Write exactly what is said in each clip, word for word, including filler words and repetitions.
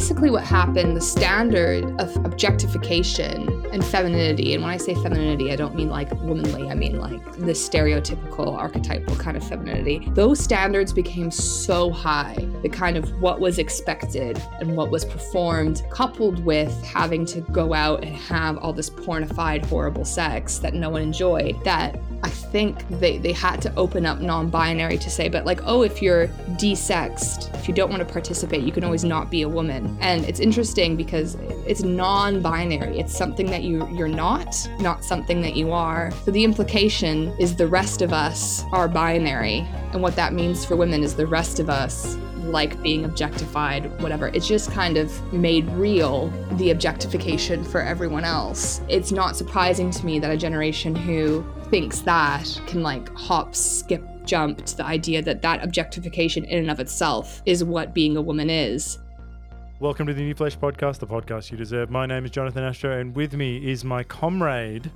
basically what happened, the standard of objectification and femininity, and when I say femininity, I don't mean like womanly, I mean like the stereotypical, archetypal kind of femininity. Those standards became so high, the kind of what was expected and what was performed, coupled with having to go out and have all this pornified, horrible sex that no one enjoyed, that I think they, they had to open up non-binary to say, but like, oh, if you're de-sexed, if you don't want to participate, you can always not be a woman. And it's interesting because it's non-binary. It's something that you, you're not, not something that you are. So the implication is the rest of us are binary. And what that means for women is the rest of us like being objectified, whatever. It's just kind of made real the objectification for everyone else. It's not surprising to me that a generation who thinks that can like hop, skip, jump to the idea that that objectification in and of itself is what being a woman is. Welcome to the New Flesh podcast, the podcast you deserve. My name is Jonathan Astro, and with me is my comrade,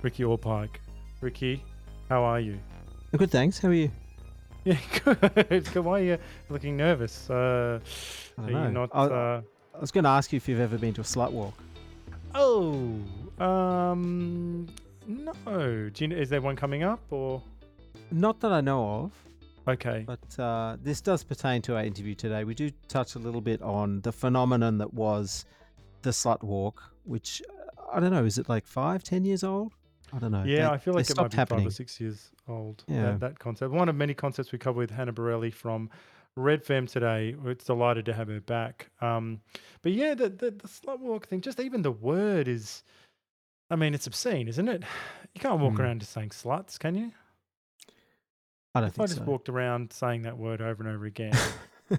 Ricky Orpike. Ricky, how are you? Good, thanks. How are you? Yeah, good. Why are you looking nervous? Uh, I are know. You not? I, uh... I was going to ask you if you've ever been to a slut walk. Oh, um, no. Do you know, is there one coming up or? Not that I know of. Okay. But uh, this does pertain to our interview today. We do touch a little bit on the phenomenon that was the slut walk, which I don't know. Is it like five, ten years old? I don't know. Yeah, they, I feel like it might be happening. five or six years old, yeah. that, that concept. One of many concepts we cover with Hannah Berrelli from Red Femme today. It's delighted to have her back. Um, but yeah, the, the, the slut walk thing, just even the word is, I mean, it's obscene, isn't it? You can't walk mm. around just saying sluts, can you? I don't if think so. If I just so. walked around saying that word over and over again,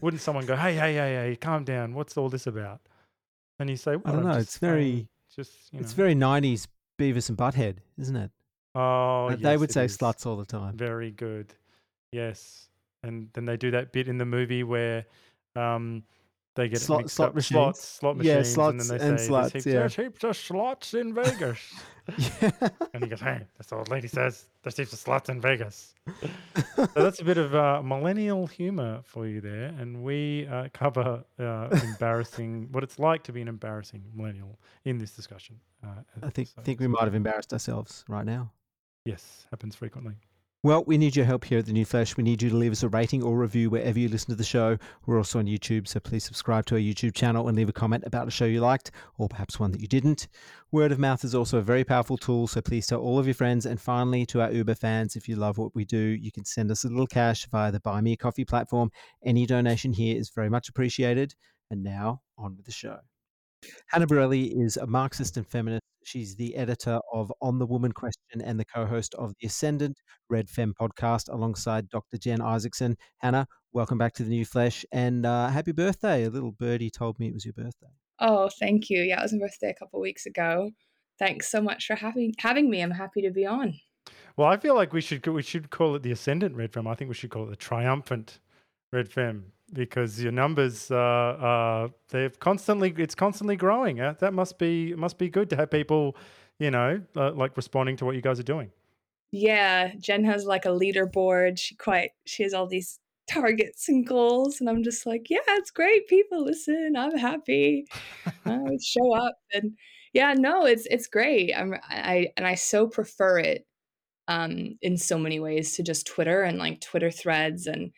wouldn't someone go, hey, hey, hey, hey, calm down. What's all this about? And you say, well, I don't I'm know. Just, it's very, um, just, you it's know. very nineties. Beavis and Butthead, isn't it? Oh, yes, they would say is. sluts all the time. Very good. Yes. And then they do that bit in the movie where um, they get slot, mixed slot up. Machines. Slots, slot machines. Yeah, slots and, then they and say, sluts. There's heaps, yeah. there's heaps of slots in Vegas. yeah. And he goes, hey, that's the old lady says. There's heaps of slots in Vegas. So that's a bit of uh, millennial humor for you there. And we uh, cover uh, embarrassing, what it's like to be an embarrassing millennial in this discussion. Uh, I think so, think we so. might have embarrassed ourselves right now. Yes, happens frequently. Well, we need your help here at The New Flesh. We need you to leave us a rating or review wherever you listen to the show. We're also on YouTube, so please subscribe to our YouTube channel and leave a comment about a show you liked or perhaps one that you didn't. Word of mouth is also a very powerful tool, so please tell all of your friends. And finally, to our Uber fans, if you love what we do, you can send us a little cash via the Buy Me a Coffee platform. Any donation here is very much appreciated. And now, on with the show. Hannah Berrelli is a Marxist and feminist. She's the editor of On the Woman Question and the co-host of the Ascendant Red Femme podcast alongside Doctor Jen Izaakason. Hannah, welcome back to The New Flesh and uh, happy birthday. A little birdie told me it was your birthday. Oh, thank you. Yeah, it was my birthday a couple of weeks ago. Thanks so much for having having me. I'm happy to be on. Well, I feel like we should we should call it the Ascendant Red Femme. I think we should call it the Triumphant Red Femme. Because your numbers, uh, uh, they've constantly, it's constantly growing. Uh, that must be, must be good to have people, you know, uh, like responding to what you guys are doing. Yeah. Jen has like a leaderboard. She quite, she has all these targets and goals. And I'm just like, yeah, it's great. People listen. I'm happy. I would show up. And yeah, no, it's, it's great. I'm, I, and I so prefer it um, in so many ways to just Twitter and like Twitter threads and,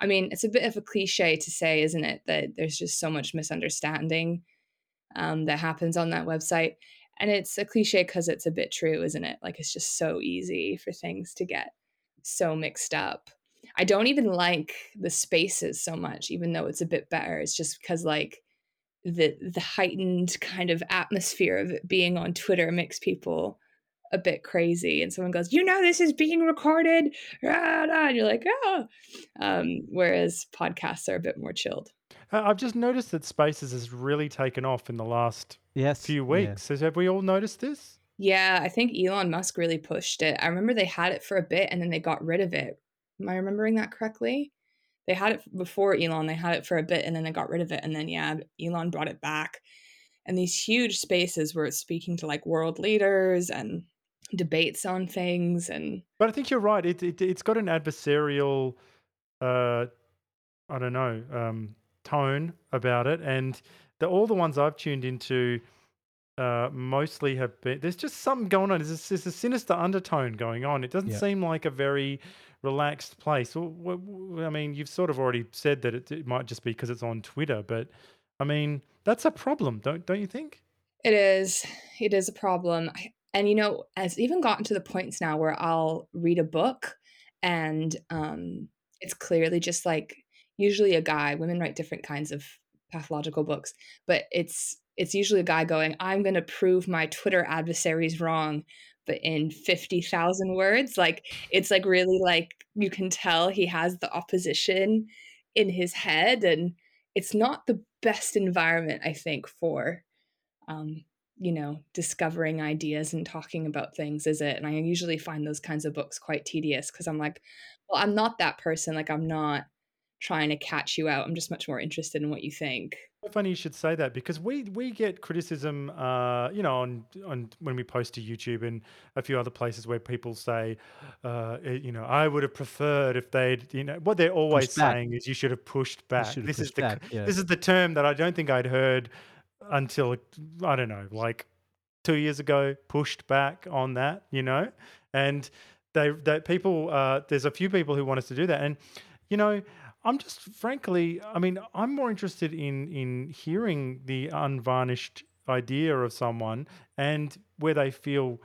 I mean, it's a bit of a cliche to say, isn't it, that there's just so much misunderstanding um, that happens on that website. And it's a cliche because it's a bit true, isn't it? Like, it's just so easy for things to get so mixed up. I don't even like the spaces so much, even though it's a bit better. It's just because, like, the the heightened kind of atmosphere of it being on Twitter makes people a bit crazy, and someone goes, you know, this is being recorded, and you're like, oh. Um, whereas podcasts are a bit more chilled. I've just noticed that Spaces has really taken off in the last yes. few weeks. Yes. Have we all noticed this? Yeah, I think Elon Musk really pushed it. I remember they had it for a bit and then they got rid of it. Am I remembering that correctly? They had it before Elon, they had it for a bit and then they got rid of it. And then, yeah, Elon brought it back. And these huge spaces where it's speaking to like world leaders and debates on things. And but I think you're right, it, it it's got an adversarial uh I don't know um tone about it, and the, all the ones I've tuned into uh, mostly have been, there's just something going on. There's a, there's a sinister undertone going on. It doesn't yeah. seem like a very relaxed place. Well, I mean, you've sort of already said that it, it might just be because it's on Twitter, but I mean, that's a problem, don't don't you think? It is. It is a problem. And, you know, it's even gotten to the points now where I'll read a book and um, it's clearly just like, usually a guy, women write different kinds of pathological books, but it's it's usually a guy going, I'm going to prove my Twitter adversaries wrong, but in fifty thousand words. Like, it's like really like, you can tell he has the opposition in his head, and it's not the best environment, I think, for um you know, discovering ideas and talking about things, is it? And I usually find those kinds of books quite tedious because I'm like, well, I'm not that person. Like, I'm not trying to catch you out. I'm just much more interested in what you think. Funny you should say that, because we we get criticism, uh, you know, on on when we post to YouTube and a few other places where people say, uh, you know, I would have preferred if they'd, you know, what they're always saying is you should have pushed back. This pushed is the back, yeah. This is the term that I don't think I'd heard until, I don't know, like two years ago, pushed back on that, you know, and they, they people, uh, there's a few people who want us to do that. And, you know, I'm just frankly, I mean, I'm more interested in, in hearing the unvarnished idea of someone and where they feel,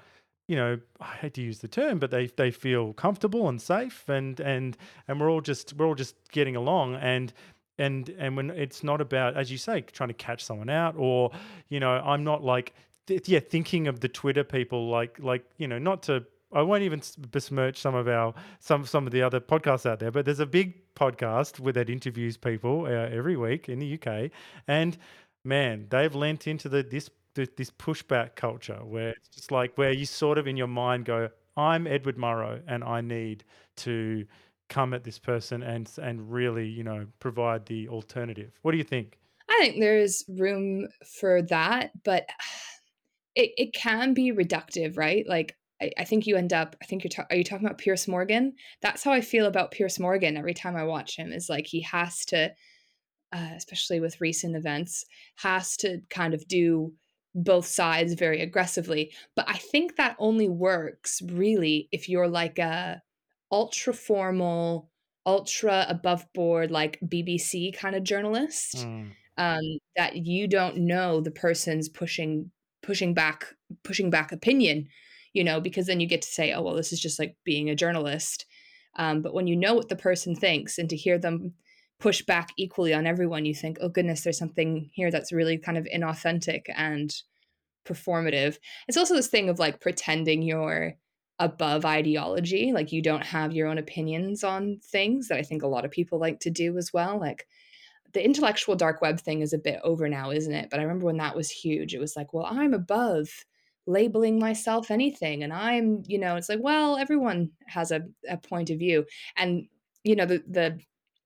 you know, I hate to use the term, but they, they feel comfortable and safe, and, and, and we're all just, we're all just getting along. And, And and when it's not about, as you say, trying to catch someone out, or, you know, I'm not like, th- yeah, thinking of the Twitter people, like, like you know, not to, I won't even besmirch some of our, some some of the other podcasts out there, but there's a big podcast where that interviews people uh, every week in the U K, and man, they've lent into the this this pushback culture where it's just like, where you sort of in your mind go, I'm Edward Murrow and I need to come at this person and and really, you know, provide the alternative. What do you think? I think there's room for that, but it, it can be reductive, right? Like, I, I think you end up, I think you're ta- are you talking about Piers Morgan? That's how I feel about Piers Morgan every time I watch him, is like he has to, uh, especially with recent events, has to kind of do both sides very aggressively. But I think that only works really if you're like a ultra formal, ultra above board, like B B C kind of journalist, mm. um, that you don't know the person's pushing, pushing back, pushing back opinion, you know, because then you get to say, oh, well, this is just like being a journalist. Um, but when you know what the person thinks and to hear them push back equally on everyone, you think, oh goodness, there's something here that's really kind of inauthentic and performative. It's also this thing of like pretending you're above ideology, like you don't have your own opinions on things, that I think a lot of people like to do as well. Like the intellectual dark web thing is a bit over now, isn't it? But I remember when that was huge, it was like, well, I'm above labeling myself anything. And I'm, you know, it's like, well, everyone has a, a point of view. And, you know, the, the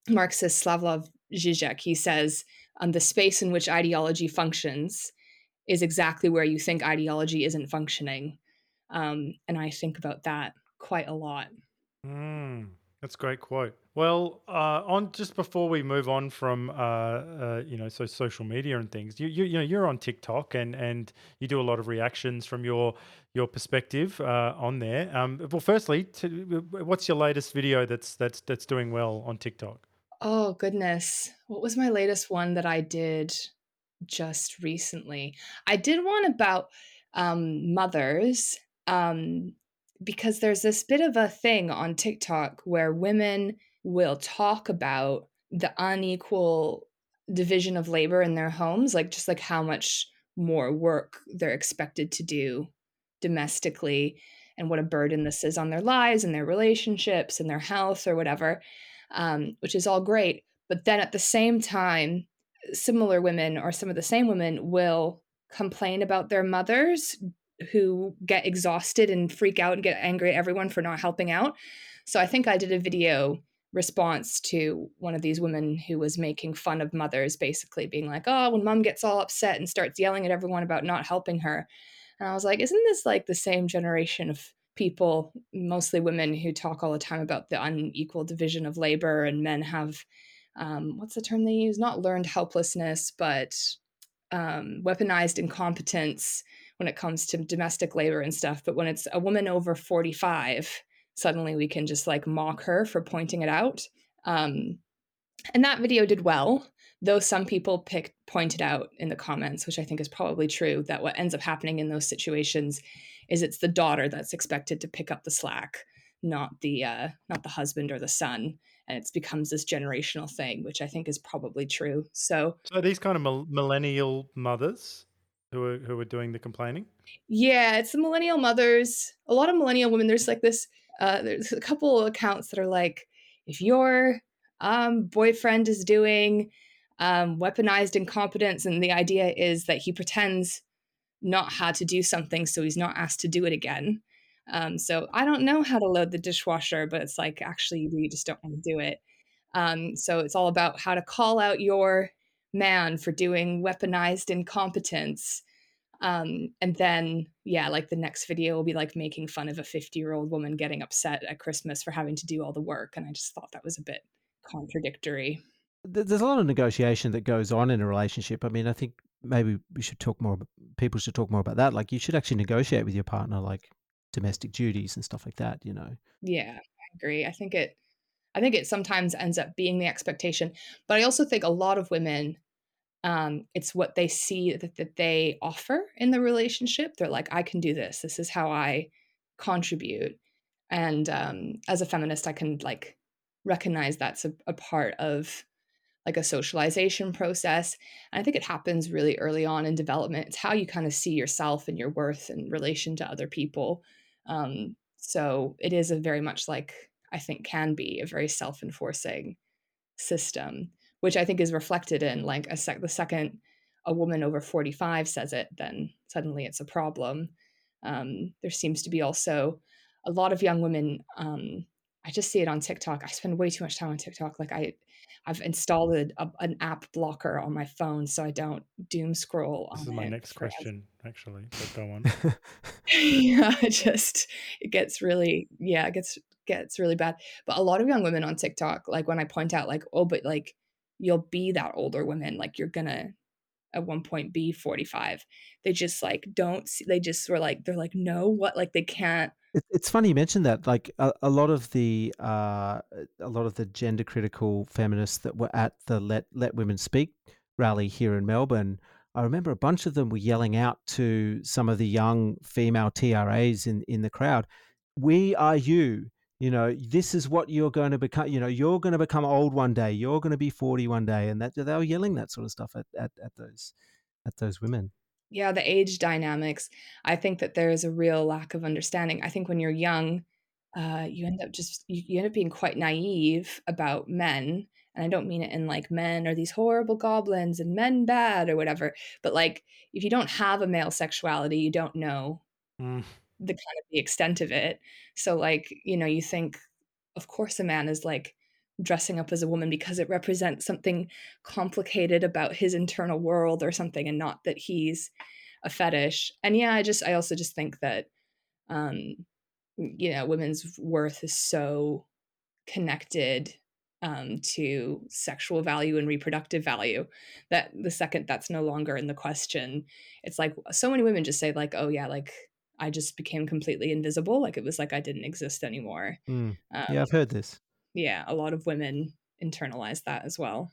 Marxist Slavoj Žižek, he says, um, the space in which ideology functions is exactly where you think ideology isn't functioning. Um, and I think about that quite a lot. Mm, that's a great quote. Well, uh, on just before we move on from, uh, uh, you know, so social media and things, you, you you know, you're on TikTok and and you do a lot of reactions from your your perspective uh, on there. Um, well, firstly, to, what's your latest video that's that's that's doing well on TikTok? Oh goodness, what was my latest one that I did just recently? I did one about um, mothers. Um, because there's this bit of a thing on TikTok where women will talk about the unequal division of labor in their homes, like just like how much more work they're expected to do domestically and what a burden this is on their lives and their relationships and their health or whatever, um, which is all great. But then at the same time, similar women or some of the same women will complain about their mothers who get exhausted and freak out and get angry at everyone for not helping out. So I think I did a video response to one of these women who was making fun of mothers, basically being like, oh, when mom gets all upset and starts yelling at everyone about not helping her. And I was like, isn't this like the same generation of people, mostly women, who talk all the time about the unequal division of labor, and men have, um, what's the term they use? Not learned helplessness, but um, weaponized incompetence when it comes to domestic labor and stuff. But when it's a woman over forty-five, suddenly we can just like mock her for pointing it out. Um, and that video did well, though some people picked, pointed out in the comments, which I think is probably true, that what ends up happening in those situations is it's the daughter that's expected to pick up the slack, not the uh, not the husband or the son. And it becomes this generational thing, which I think is probably true. So, so are these kind of mil- millennial mothers who are, who are doing the complaining? Yeah, it's the millennial mothers. A lot of millennial women, there's like this, uh, there's a couple of accounts that are like, if your um, boyfriend is doing um, weaponized incompetence, and the idea is that he pretends not how to do something, so he's not asked to do it again. Um, so I don't know how to load the dishwasher, but it's like, actually, we just don't want to do it. Um, so it's all about how to call out your man for doing weaponized incompetence. Um, and then, yeah, like the next video will be like making fun of a fifty-year-old woman getting upset at Christmas for having to do all the work. And I just thought that was a bit contradictory. There's a lot of negotiation that goes on in a relationship. I mean, I think maybe we should talk more, people should talk more about that. Like you should actually negotiate with your partner, like domestic duties and stuff like that, you know? Yeah, I agree. I think it, I think it sometimes ends up being the expectation, but I also think a lot of women, um, it's what they see that, that they offer in the relationship. They're like, I can do this. This is how I contribute. And, um, as a feminist, I can like recognize that's a, a part of like a socialization process. And I think it happens really early on in development. It's how you kind of see yourself and your worth in relation to other people. Um, so it is a very much like, I think can be a very self-enforcing system, which I think is reflected in like a sec- the second a woman over forty-five says it, then suddenly it's a problem. Um, there seems to be also a lot of young women, um, I just see it on TikTok. I spend way too much time on TikTok. Like I, I've installed a, an app blocker on my phone so I don't doom scroll. This on is my next question, I... actually. But go on. Yeah, it just it gets really yeah, it gets gets really bad. But a lot of young women on TikTok, like when I point out, like, oh, but like you'll be that older woman, like you're gonna at one point be forty-five. They just like don't. See, they just were like they're like no, what? Like they can't. It's funny you mentioned that. Like a, a lot of the uh, a lot of the gender critical feminists that were at the Let Let Women Speak rally here in Melbourne, I remember a bunch of them were yelling out to some of the young female T R As in, in the crowd, "We are you. You know, this is what you're going to become. You know, you're going to become old one day. You're going to be forty one day." And that they were yelling that sort of stuff at at, at those at those women. Yeah, the age dynamics. I think that there is a real lack of understanding. I think when you're young, uh, you end up just you, you end up being quite naive about men, and I don't mean it in like men are these horrible goblins and men bad or whatever. But like, if you don't have a male sexuality, you don't know mm. the kind of the extent of it. So like, you know, you think, of course, a man is like dressing up as a woman because it represents something complicated about his internal world or something, and not that he's a fetish. And yeah, I just, I also just think that, um, you know, women's worth is so connected, um, to sexual value and reproductive value that the second that's no longer in the question, it's like so many women just say like, oh yeah, like I just became completely invisible. Like it was like, I didn't exist anymore. Mm. Um, yeah, I've heard this. Yeah, a lot of women internalize that as well.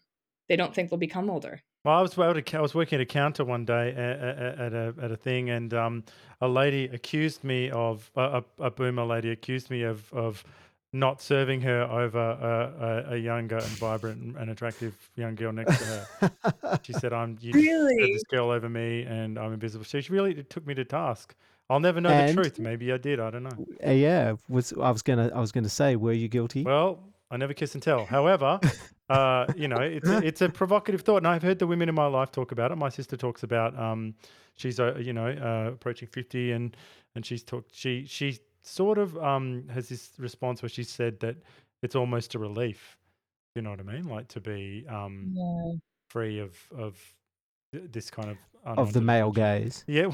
They don't think they'll become older. Well, I was I was working at a counter one day at, at a at a thing, and um, a lady accused me of a, a boomer lady accused me of of not serving her over a, a, a younger and vibrant and attractive young girl next to her. She said, "I'm you really? served this girl over me, and I'm invisible." She really took me to task. I'll never know and, the truth. Maybe I did. I don't know. Uh, yeah, was I was gonna I was gonna say, were you guilty? Well, I never kiss and tell. However, uh, you know, it's a, it's a provocative thought, and I've heard the women in my life talk about it. My sister talks about um, she's uh, you know uh, approaching fifty, and and she's talked. She she sort of um has this response where she said that it's almost a relief. You know what I mean? Like to be um yeah. free of of th- this kind of of the male gaze. Yeah,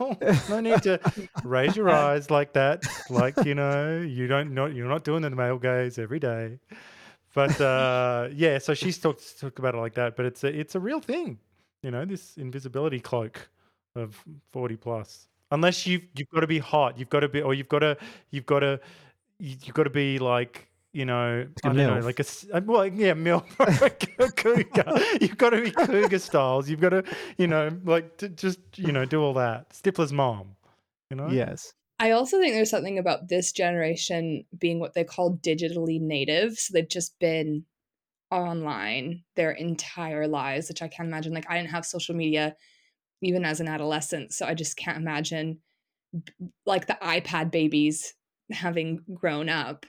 well, no need to raise your eyes like that. Like, you know, you don't know, you're not doing the male gaze every day. But uh, yeah, so she's talked talk about it like that. But it's a, it's a real thing. you know, this invisibility cloak of forty plus. Unless you've you've got to be hot, you've got to be, or you've got to you've got to you've got to be like, you know, I don't know, like a well, yeah, milk cougar. You've got to be cougar styles. You've got to, you know, like to just, you know, do all that. Stifler's mom, you know. Yes. I also think there's something about this generation being what they call digitally native. So they've just been online their entire lives, which I can't imagine. Like, I didn't have social media even as an adolescent, so I just can't imagine like the iPad babies having grown up.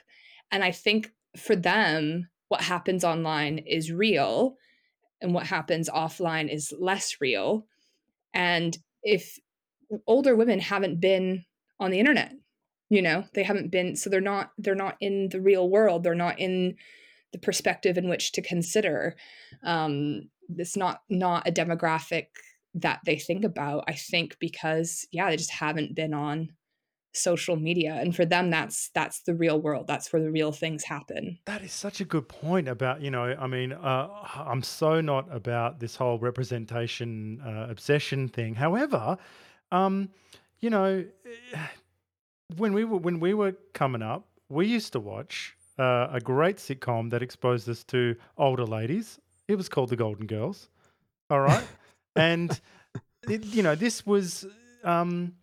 And I think for them, what happens online is real and what happens offline is less real. And if older women haven't been on the internet, you know, they haven't been, so they're not, they're not in the real world. They're not in the perspective in which to consider. Um, it's not, not a demographic that they think about, I think, because yeah, they just haven't been on social media. And for them, that's, that's the real world. That's where the real things happen. That is such a good point about, you know, I mean, uh, I'm so not about this whole representation uh, obsession thing. However, um, you know, when we were when we were coming up, we used to watch uh, a great sitcom that exposed us to older ladies. It was called The Golden Girls. All right, and it, you know, this was um,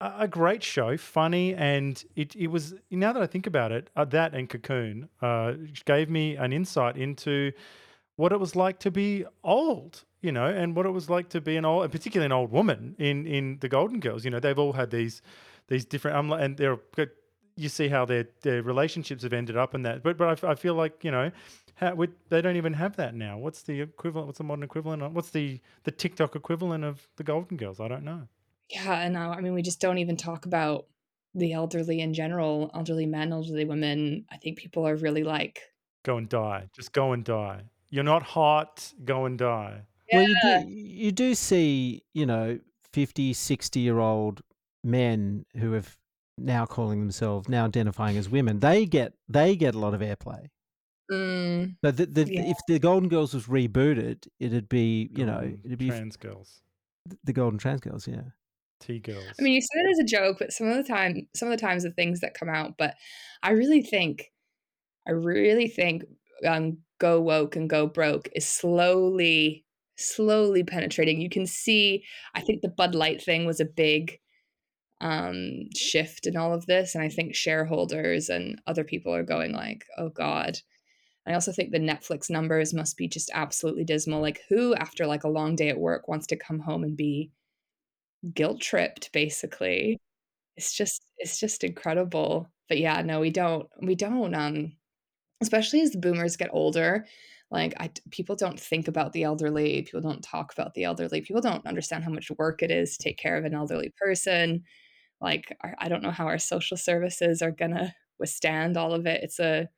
a great show, funny, and it it was. Now that I think about it, uh, that and Cocoon uh, gave me an insight into what it was like to be old. You know, and what it was like to be an old, particularly an old woman in, in the Golden Girls. You know, they've all had these these different, um, and they're you see how their their relationships have ended up in that. But but I, I feel like, you know, how, we, they don't even have that now. What's the equivalent? What's the modern equivalent? Of, what's the the TikTok equivalent of the Golden Girls? I don't know. Yeah, and I, I mean, we just don't even talk about the elderly in general, elderly men, elderly women. I think people are really like, go and die. Just go and die. You're not hot. Go and die. Yeah. Well, you do, you do see, you know, fifty, sixty-year-old men who have now calling themselves, now identifying as women, they get they get a lot of airplay. Mm, but the, the, yeah. If the Golden Girls was rebooted, it'd be, you know, golden it'd be trans girls, the Golden Trans Girls, yeah, T girls. I mean, you said it as a joke, but some of the time, some of the times, the things that come out. But I really think, I really think, um, go woke and go broke is slowly. slowly penetrating. You can see, I think the Bud Light thing was a big um, shift in all of this. And I think shareholders and other people are going like, oh God. I also think the Netflix numbers must be just absolutely dismal. Like, who after like a long day at work wants to come home and be guilt tripped, basically? It's just, it's just incredible. But yeah, no, we don't, we don't, um, especially as the boomers get older. Like, I, people don't think about the elderly. People don't talk about the elderly. People don't understand how much work it is to take care of an elderly person. Like, our, I don't know how our social services are going to withstand all of it. It's a,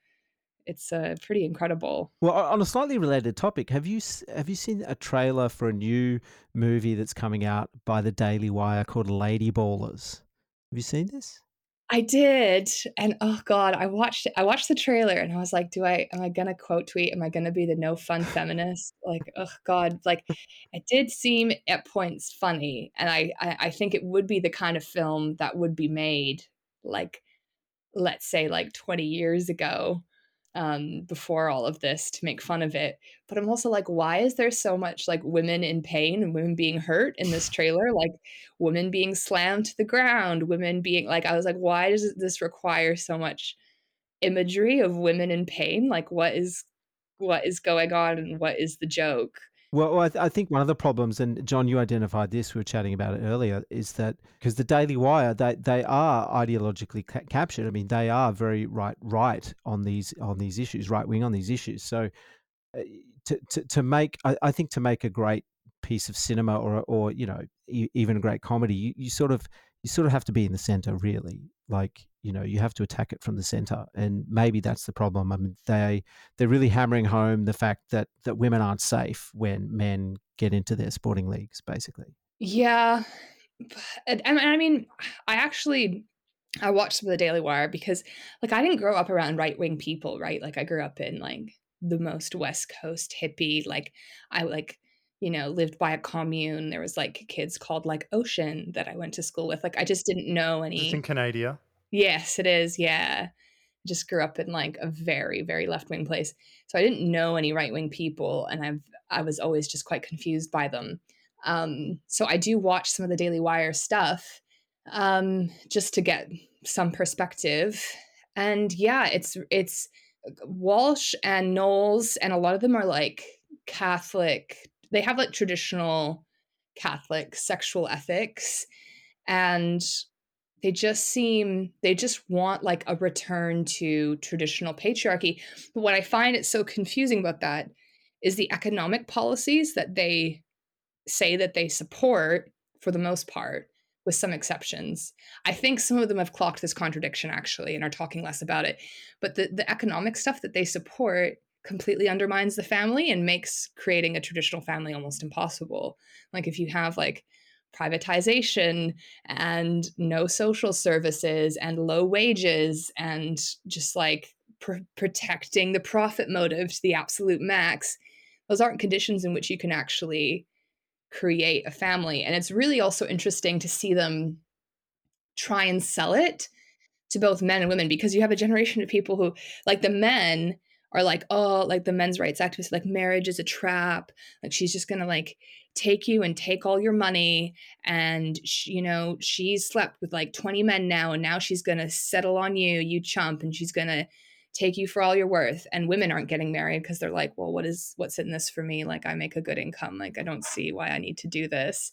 it's a pretty incredible. Well, on a slightly related topic, have you have you seen a trailer for a new movie that's coming out by the Daily Wire called Lady Ballers? Have you seen this? I did, and oh God, I watched I watched the trailer, and I was like, "Do I? Am I gonna quote tweet? Am I gonna be the no fun feminist?" Like, oh God, like it did seem at points funny, and I, I I think it would be the kind of film that would be made, like, let's say like twenty years ago, um, before all of this, to make fun of it. But I'm also like, why is there so much like women in pain and women being hurt in this trailer? Like, women being slammed to the ground, women being like, I was like, why does this require so much imagery of women in pain? Like, what is, what is going on and what is the joke? Well, I, th- I think one of the problems, and John, you identified this, we were chatting about it earlier, is that because the Daily Wire, they, they are ideologically ca- captured. I mean, they are very right right on these on these issues, right wing on these issues. So uh, to, to to make, I, I think to make a great piece of cinema or or you know e- even a great comedy, you, you sort of you sort of have to be in the center, really. Like, you know, you have to attack it from the center, and maybe that's the problem. I mean, they they're really hammering home the fact that that women aren't safe when men get into their sporting leagues, basically. Yeah, and, and I mean, I actually I watched some of the Daily Wire because, like, I didn't grow up around right wing people, right? Like, I grew up in like the most West Coast hippie, like I like you know, lived by a commune. There was like kids called like Ocean that I went to school with. Like I just didn't know any. It's in Canada. Yes, it is. Yeah. I just grew up in like a very, very left-wing place. So I didn't know any right-wing people, and I've, I was always just quite confused by them. Um, so I do watch some of the Daily Wire stuff um, just to get some perspective. And yeah, it's, it's Walsh and Knowles, and a lot of them are like Catholic. They have like traditional Catholic sexual ethics, and they just seem, they just want like a return to traditional patriarchy. But what I find it's so confusing about that is the economic policies that they say that they support, for the most part, with some exceptions. I think some of them have clocked this contradiction actually and are talking less about it. But the, the economic stuff that they support completely undermines the family and makes creating a traditional family almost impossible. Like if you have like privatization and no social services and low wages and just like pr- protecting the profit motive to the absolute max, those aren't conditions in which you can actually create a family. And it's really also interesting to see them try and sell it to both men and women, because you have a generation of people who, like the men are like, oh, like the men's rights activists, like marriage is a trap. Like she's just going to like take you and take all your money. And, she, you know, she's slept with like twenty men now, and now she's going to settle on you, you chump, and she's going to take you for all your worth. And women aren't getting married because they're like, well, what is, what's in this for me? Like I make a good income. Like I don't see why I need to do this.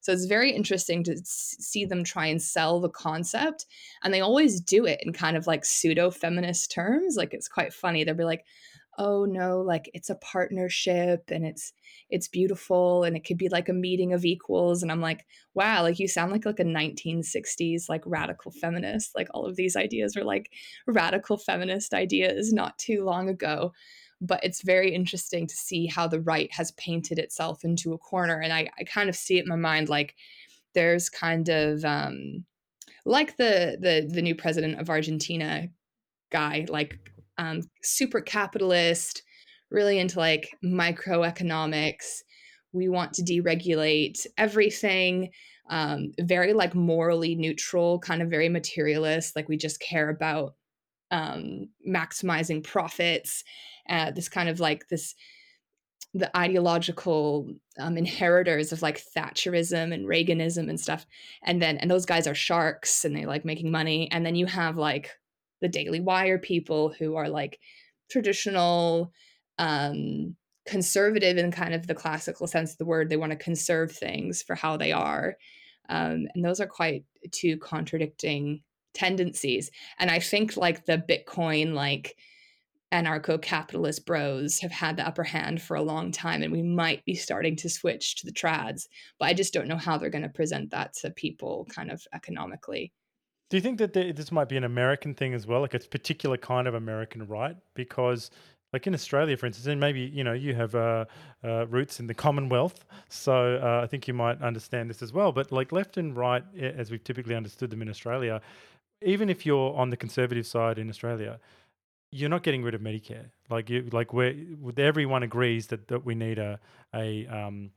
So it's very interesting to see them try and sell the concept. And they always do it in kind of like pseudo-feminist terms. Like it's quite funny. They'll be like, oh no, like it's a partnership and it's, it's beautiful and it could be like a meeting of equals. And I'm like, wow, like you sound like, like a nineteen sixties, like radical feminist. Like all of these ideas are like radical feminist ideas not too long ago. But it's very interesting to see how the right has painted itself into a corner. And I, I kind of see it in my mind, like there's kind of um, like the, the the new president of Argentina guy, like um, super capitalist, really into like microeconomics. We want to deregulate everything, um, very like morally neutral, kind of very materialist. Like we just care about um, maximizing profits. Uh, this kind of like this, the ideological um, inheritors of like Thatcherism and Reaganism and stuff. And then, and those guys are sharks and they like making money. And then you have like the Daily Wire people who are like traditional, um, conservative in kind of the classical sense of the word. They want to conserve things for how they are. Um, and those are quite two contradicting tendencies. And I think like the Bitcoin, like, anarcho-capitalist bros have had the upper hand for a long time, and we might be starting to switch to the trads, but I just don't know how they're going to present that to people kind of economically. Do you think that there, this might be an American thing as well, like it's a particular kind of American right? Because like in Australia, for instance, and maybe, you know, you have uh, uh, roots in the Commonwealth, so uh, I think you might understand this as well, but like left and right, as we've typically understood them in Australia, even if you're on the conservative side in Australia, you're not getting rid of Medicare. Like you, like where everyone agrees that, that we need a a um,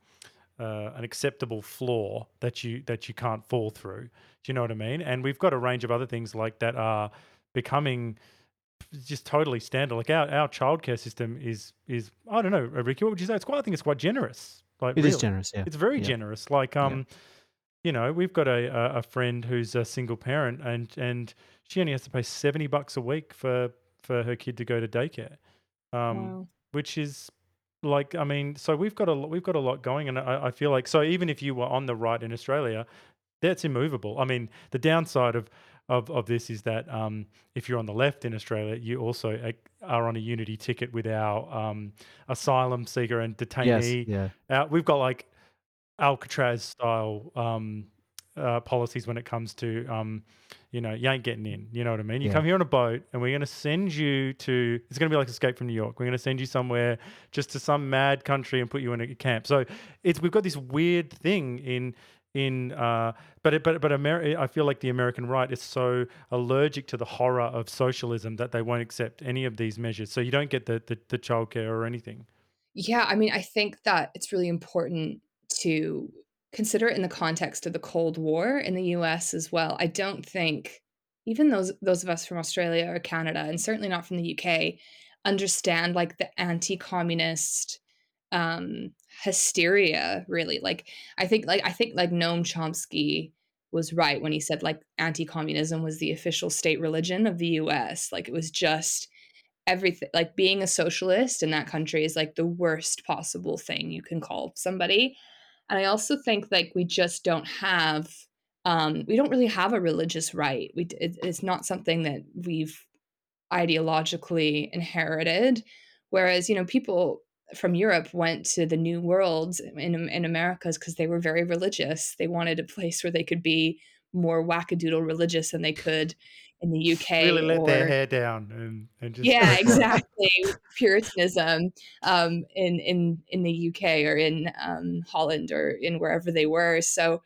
uh, an acceptable floor that you that you can't fall through. Do you know what I mean? And we've got a range of other things like that are becoming just totally standard. Like our our childcare system is is I don't know, Ricky, what would you say? It's quite I think it's quite generous. Like it really. Is generous. Yeah, it's very yeah. generous. Like um. Yeah. You know, we've got a a friend who's a single parent, and and she only has to pay seventy bucks a week for. for her kid to go to daycare, um, wow. which is like, I mean, so we've got a we've got a lot going, and I, I feel like so even if you were on the right in Australia, that's immovable. I mean, the downside of of, of this is that um, if you're on the left in Australia, you also are on a unity ticket with our um, asylum seeker and detainee. Yes, yeah. Our, we've got like Alcatraz style um, uh, policies when it comes to. Um, You know, you ain't getting in. You know what I mean? You yeah. come here on a boat and we're going to send you to – it's going to be like Escape from New York. We're going to send you somewhere just to some mad country and put you in a camp. So it's we've got this weird thing in – in uh, but it, but but Ameri- I feel like the American right is so allergic to the horror of socialism that they won't accept any of these measures. So you don't get the, the, the childcare or anything. Yeah, I mean, I think that it's really important to consider it in the context of the Cold War in the U S as well. I don't think even those those of us from Australia or Canada, and certainly not from the U K, understand like the anti-communist um, hysteria, really. Like, I think like I think like Noam Chomsky was right when he said like anti-communism was the official state religion of the U S. Like, it was just everything, like being a socialist in that country is like the worst possible thing you can call somebody. And I also think like we just don't have, um, we don't really have a religious right. We it, it's not something that we've ideologically inherited. Whereas, you know, people from Europe went to the New World in in Americas because they were very religious. They wanted a place where they could be more wackadoodle religious than they could in the U K. Really let or, their hair down and, and just yeah, exactly. Puritanism um, in in in the U K or in um, Holland or in wherever they were. So,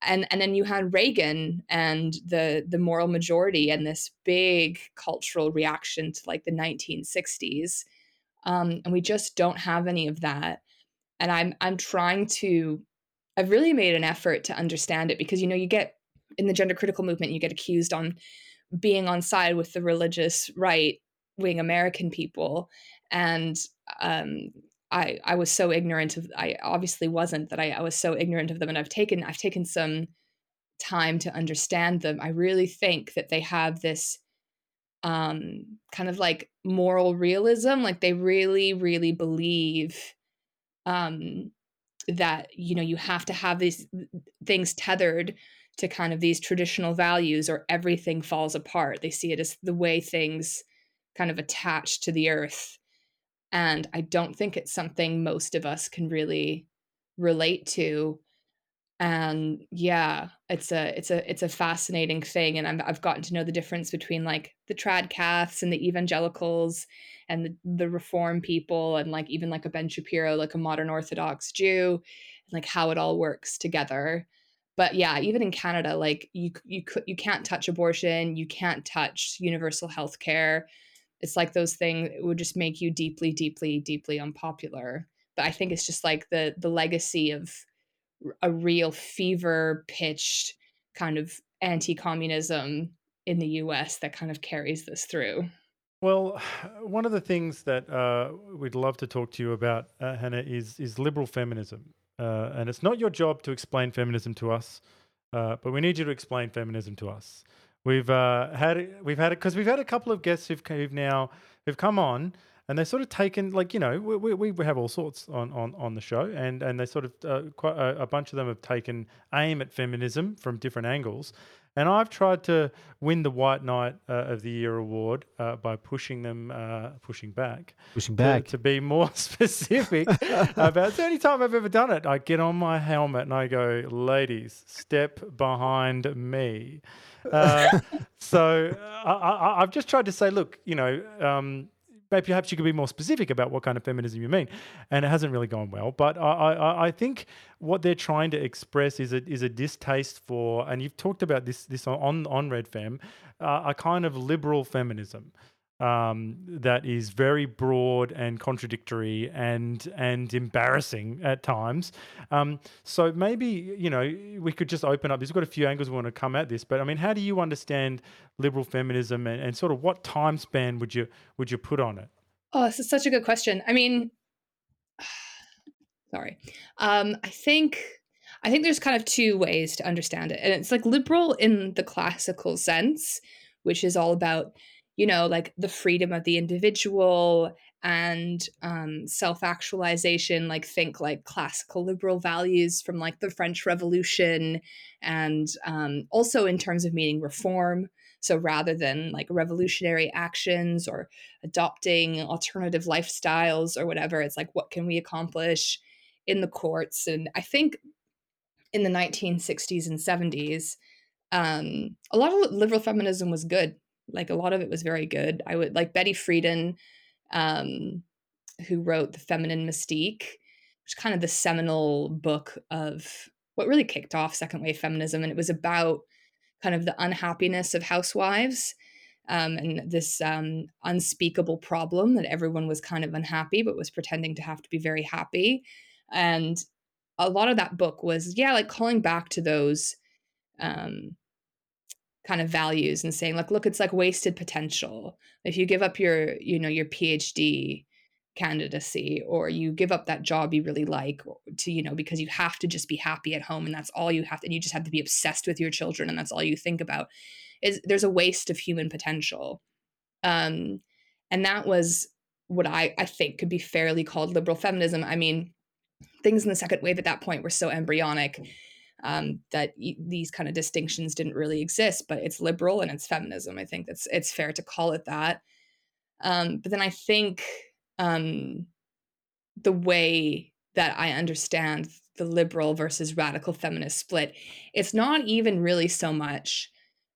and and then you had Reagan and the the moral majority and this big cultural reaction to like the nineteen sixties, um, and we just don't have any of that. And I'm I'm trying to, I've really made an effort to understand it because you know you get in the gender critical movement you get accused on being on side with the religious right-wing American people. And um, I I was so ignorant of, I obviously wasn't, that I, I was so ignorant of them. And I've taken, I've taken some time to understand them. I really think that they have this um, kind of like moral realism. Like they really, really believe um, that, you know, you have to have these things tethered to kind of these traditional values or everything falls apart. They see it as the way things kind of attach to the earth. And I don't think it's something most of us can really relate to. And yeah, it's a, it's a, it's a fascinating thing. And I'm, I've gotten to know the difference between like the trad caths and the evangelicals and the, the reform people and like, even like a Ben Shapiro, like a modern Orthodox Jew, and like how it all works together. But yeah, even in Canada, like you, you you can't touch abortion, you can't touch universal health care. It's like those things it would just make you deeply, deeply, deeply unpopular. But I think it's just like the the legacy of a real fever pitched kind of anti-communism in the U S that kind of carries this through. Well, one of the things that uh, we'd love to talk to you about, uh, Hannah, is is liberal feminism. Uh, and it's not your job to explain feminism to us, uh, but we need you to explain feminism to us. We've uh, had we've had because we've had a couple of guests who've, who've now who've come on and they've sort of taken like you know we we, we have all sorts on, on, on the show and and they sort of uh, quite a, a bunch of them have taken aim at feminism from different angles. And I've tried to win the White Knight uh, of the Year award uh, by pushing them, uh, pushing back. Pushing back. To, to be more specific about it's the only time I've ever done it. I get on my helmet and I go, ladies, step behind me. Uh, so I, I, I've just tried to say, look, you know, um, perhaps you could be more specific about what kind of feminism you mean. And it hasn't really gone well. But I, I, I think what they're trying to express is a, is a distaste for, and you've talked about this this on, on Red Femme, uh, a kind of liberal feminism um, that is very broad and contradictory and and embarrassing at times. Um, so maybe, you know, we could just open up. There's got a few angles we want to come at this. But, I mean, how do you understand liberal feminism and, and sort of what time span would you would you put on it? Oh, this is such a good question. I mean, sorry. Um, I think I think there's kind of two ways to understand it. And it's like liberal in the classical sense, which is all about, you know, like the freedom of the individual and um, self-actualization, like think like classical liberal values from like the French Revolution and um, also in terms of meaning reform. So rather than like revolutionary actions or adopting alternative lifestyles or whatever, it's like, what can we accomplish in the courts? And I think in the nineteen sixties and seventies, um, a lot of liberal feminism was good. Like a lot of it was very good. I would like Betty Friedan, um, who wrote The Feminine Mystique, which is kind of the seminal book of what really kicked off second wave feminism. And it was about kind of the unhappiness of housewives um, and this um, unspeakable problem that everyone was kind of unhappy, but was pretending to have to be very happy. And a lot of that book was, yeah, like calling back to those um, kind of values and saying, like, look, it's like wasted potential. If you give up your, you know, your PhD candidacy, or you give up that job you really like to, you know, because you have to just be happy at home and that's all you have to, and you just have to be obsessed with your children and that's all you think about, is there's a waste of human potential. Um, and that was what I, I think could be fairly called liberal feminism. I mean, things in the second wave at that point were so embryonic um, that y- these kind of distinctions didn't really exist, but it's liberal and it's feminism. I think that's, it's fair to call it that. Um, but then I think Um, the way that I understand the liberal versus radical feminist split, it's not even really so much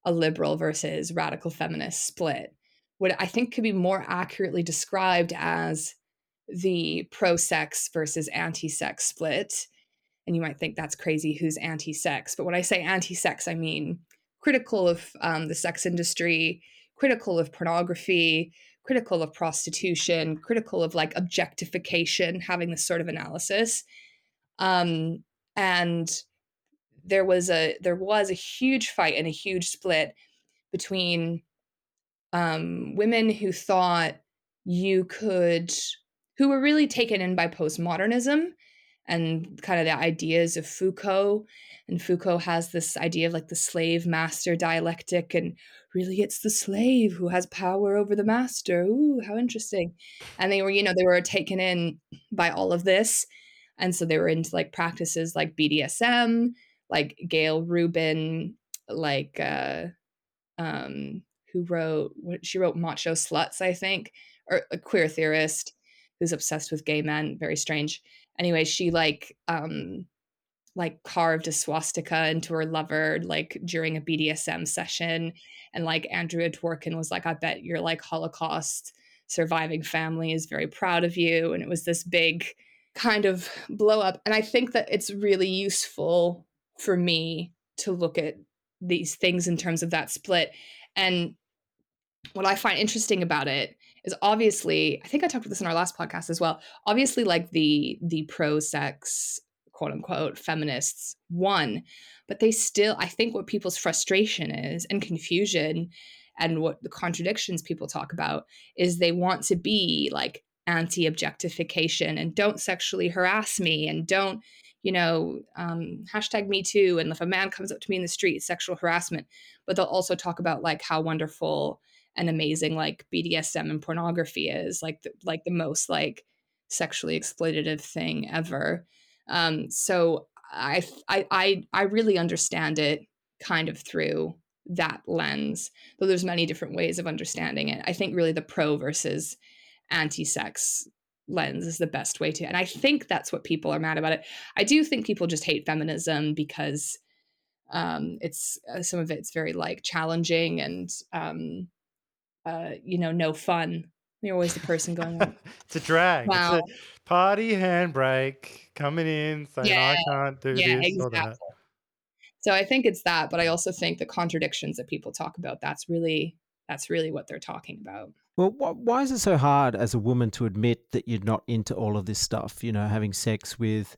a liberal versus radical feminist split. What I think could be more accurately described as the pro-sex versus anti-sex split. And you might think that's crazy, who's anti-sex? But when I say anti-sex, I mean critical of um, the sex industry, critical of pornography, critical of prostitution, critical of like objectification, having this sort of analysis. Um, and there was a there was a huge fight and a huge split between um, women who thought you could, who were really taken in by postmodernism and kind of the ideas of Foucault. And Foucault has this idea of like the slave master dialectic, and really it's the slave who has power over the master. Ooh, how interesting. And they were, you know, they were taken in by all of this. And so they were into like practices like B D S M, like Gail Rubin, like uh, um, who wrote, she wrote Macho Sluts, I think, or a queer theorist who's obsessed with gay men, very strange. Anyway, she like um, like carved a swastika into her lover like during a B D S M session, and like Andrea Dworkin was like, "I bet your like Holocaust surviving family is very proud of you," and it was this big kind of blow up. And I think that it's really useful for me to look at these things in terms of that split. And what I find interesting about it is obviously, I think I talked about this in our last podcast as well, obviously like the the pro-sex, quote unquote, feminists won, but they still, I think what people's frustration is and confusion and what the contradictions people talk about is they want to be like anti-objectification and don't sexually harass me and don't, you know, um, hashtag me too. And if a man comes up to me in the street, sexual harassment, but they'll also talk about like how wonderful and amazing like B D S M and pornography is, like the, like the most like sexually exploitative thing ever. Um, so I, I, I, I really understand it kind of through that lens, though there's many different ways of understanding it. I think really the pro versus anti-sex lens is the best way to, and I think that's what people are mad about it. I do think people just hate feminism because um, it's, uh, some of it's very like challenging and, um, Uh, you know, no fun. You're always the person going, like, it's a drag. Wow. It's a party handbrake coming in saying, yeah, I can't do yeah, this exactly. or that. So I think it's that, but I also think the contradictions that people talk about, that's really, that's really what they're talking about. Well, wh- why is it so hard as a woman to admit that you're not into all of this stuff? You know, having sex with,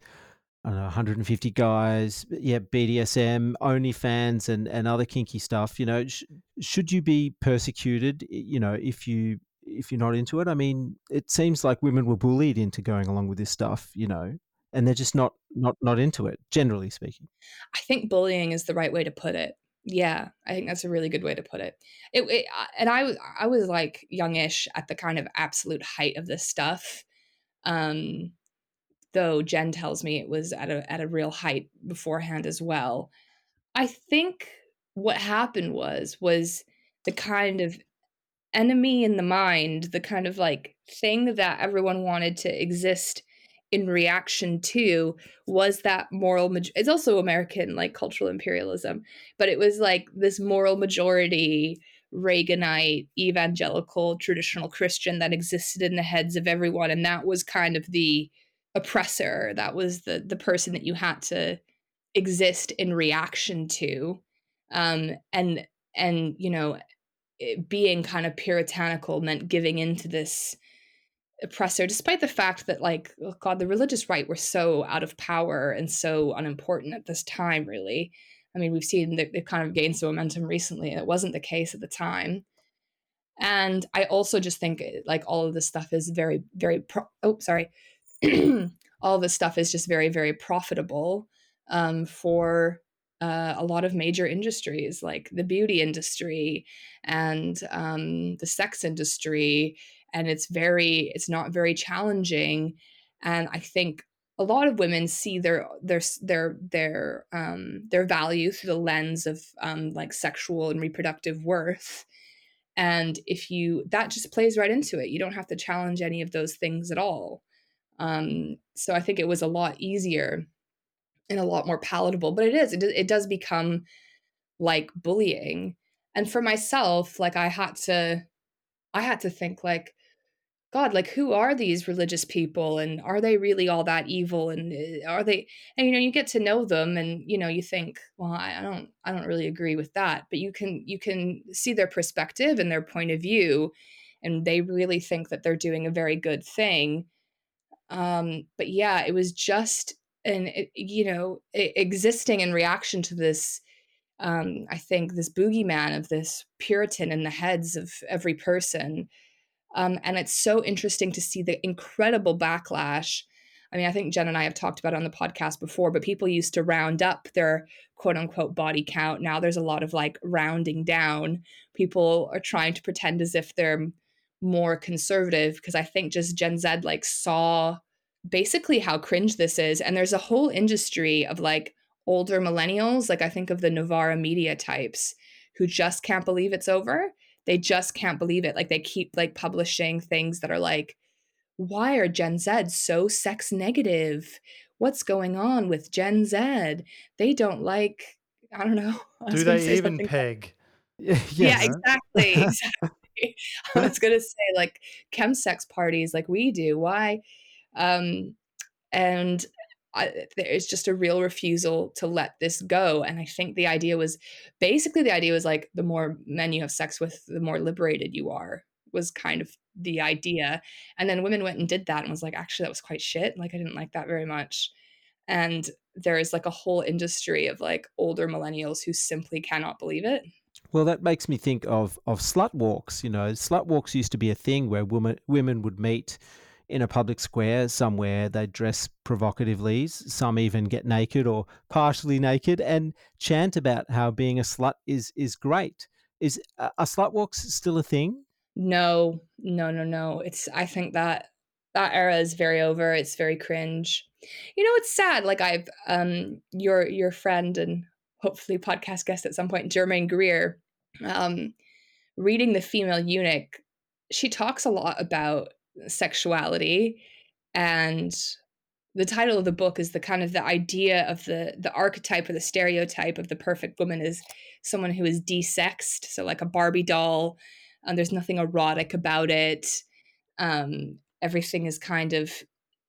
I don't know, one hundred fifty guys, yeah, B D S M, OnlyFans, and, and other kinky stuff. You know, sh- should you be persecuted? You know, if you if you're not into it, I mean, it seems like women were bullied into going along with this stuff. You know, and they're just not not not into it, generally speaking. I think bullying is the right way to put it. Yeah, I think that's a really good way to put it. It, it and I was I was like youngish at the kind of absolute height of this stuff. Um, though Jen tells me it was at a at a real height beforehand as well. I think what happened was, was the kind of enemy in the mind, the kind of like thing that everyone wanted to exist in reaction to was that moral, ma- it's also American like cultural imperialism, but it was like this moral majority Reaganite evangelical traditional Christian that existed in the heads of everyone. And that was kind of the oppressor, that was the the person that you had to exist in reaction to, um and and you know it, being kind of puritanical meant giving in to this oppressor, despite the fact that, like, oh God, the religious right were so out of power and so unimportant at this time, really. I mean, we've seen that they've kind of gained some momentum recently, and it wasn't the case at the time. And I also just think, like, all of this stuff is very, very, pro- oh, sorry. all of this stuff is just very, very profitable um, for uh, a lot of major industries, like the beauty industry and um, the sex industry. And it's very, it's not very challenging. And I think a lot of women see their their their their um, their value through the lens of um, like sexual and reproductive worth. And if you, that just plays right into it. You don't have to challenge any of those things at all. Um, so I think it was a lot easier and a lot more palatable, but it is, it, it does become like bullying. And for myself, like I had to, I had to think like, God, like who are these religious people? And are they really all that evil? And are they, and you know, you get to know them and, you know, you think, well, I don't, I don't really agree with that, but you can, you can see their perspective and their point of view. And they really think that they're doing a very good thing. Um, but yeah, it was just an, it, you know, it, existing in reaction to this, um, I think this boogeyman of this Puritan in the heads of every person. Um, and it's so interesting to see the incredible backlash. I mean, I think Jen and I have talked about it on the podcast before, but people used to round up their quote unquote body count. Now there's a lot of like rounding down. People are trying to pretend as if they're more conservative, because I think just Gen Z like saw basically how cringe this is. And there's a whole industry of like older millennials. Like I think of the Novara media types who just can't believe it's over. They just can't believe it. Like they keep like publishing things that are like, why are Gen Z so sex negative? What's going on with Gen Z? They don't like, I don't know. I Do they even peg? yeah, yeah, exactly. exactly. I was going to say like chemsex parties like we do. Why? Um, and I, there's just a real refusal to let this go. And I think the idea was basically the idea was like the more men you have sex with, the more liberated you are was kind of the idea. And then women went and did that and was like, actually, that was quite shit. Like, I didn't like that very much. And there is like a whole industry of like older millennials who simply cannot believe it. Well, that makes me think of of slut walks. You know, slut walks used to be a thing where women women would meet in a public square somewhere. They'd dress provocatively, some even get naked or partially naked, and chant about how being a slut is is great. Is uh, are slut walks still a thing? No, no, no, no. It's I think that that era is very over. It's very cringe. You know, it's sad. Like I've um your your friend and hopefully podcast guest at some point, Germaine Greer, um, reading The Female Eunuch, she talks a lot about sexuality. And the title of the book is the kind of the idea of the, the archetype or the stereotype of the perfect woman is someone who is de-sexed. So like a Barbie doll, and um, there's nothing erotic about it. Um, everything is kind of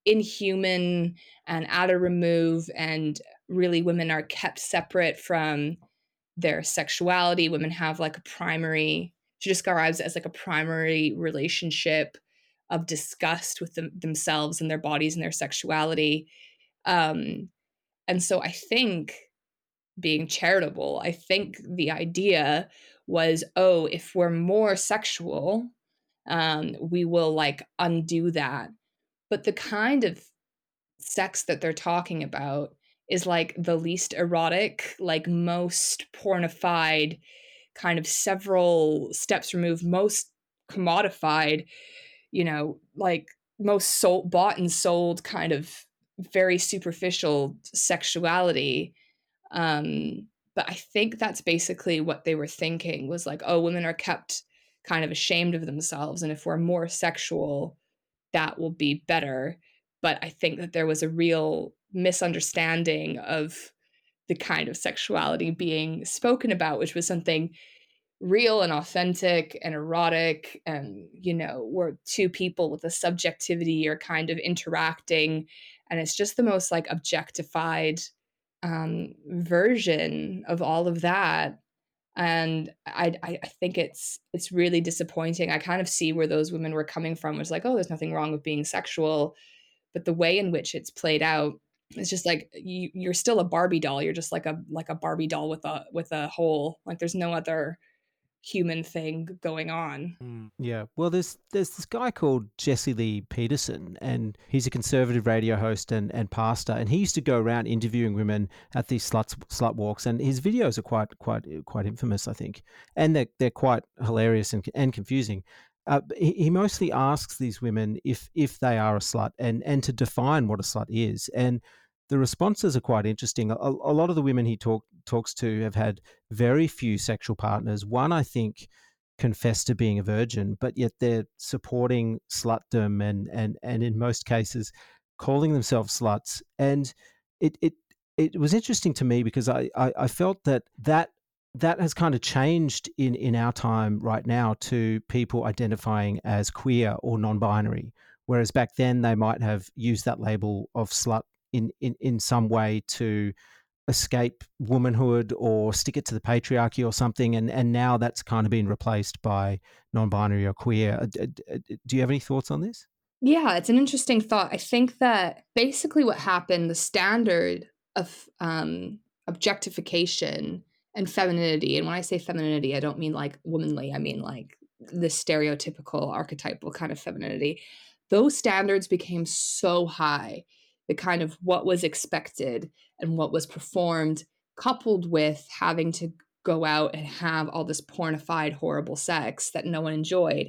inhuman and at a remove, and really women are kept separate from their sexuality. Women have like a primary, she describes it as like a primary relationship of disgust with them, themselves and their bodies and their sexuality. Um, and so I think being charitable, I think the idea was, oh, if we're more sexual, um, we will like undo that. But the kind of sex that they're talking about is like the least erotic, like most pornified, kind of several steps removed, most commodified, you know, like most sold, bought and sold kind of very superficial sexuality. Um, but I think that's basically what they were thinking was like, oh, women are kept kind of ashamed of themselves. And if we're more sexual, that will be better. But I think that there was a real misunderstanding of the kind of sexuality being spoken about, which was something real and authentic and erotic, and you know, where two people with a subjectivity are kind of interacting, and it's just the most like objectified um version of all of that. And I, I think it's it's really disappointing. I kind of see where those women were coming from. It was like, oh, there's nothing wrong with being sexual. But the way in which it's played out, it's just like you, you're still a Barbie doll. You're just like a like a Barbie doll with a with a hole. Like there's no other human thing going on. Mm, yeah. Well, there's there's this guy called Jesse Lee Peterson, and he's a conservative radio host and, and pastor, and he used to go around interviewing women at these sluts, slut walks, and his videos are quite quite quite infamous, I think, and they're, they're quite hilarious and, and confusing. Uh, he, he mostly asks these women if if they are a slut and, and to define what a slut is, and the responses are quite interesting. A, a lot of the women he talk, talks to have had very few sexual partners. One, I think, confessed to being a virgin, but yet they're supporting slutdom and and and in most cases calling themselves sluts. And it it, it was interesting to me because I, I, I felt that that that has kind of changed in, in our time right now to people identifying as queer or non-binary, whereas back then they might have used that label of slut in, in, in some way to escape womanhood or stick it to the patriarchy or something. And, and now that's kind of been replaced by non-binary or queer. Do you have any thoughts on this? Yeah, it's an interesting thought. I think that basically what happened, the standard of um, objectification and femininity, and when I say femininity, I don't mean like womanly, I mean like the stereotypical archetypal kind of femininity. Those standards became so high. The kind of what was expected and what was performed, coupled with having to go out and have all this pornified, horrible sex that no one enjoyed,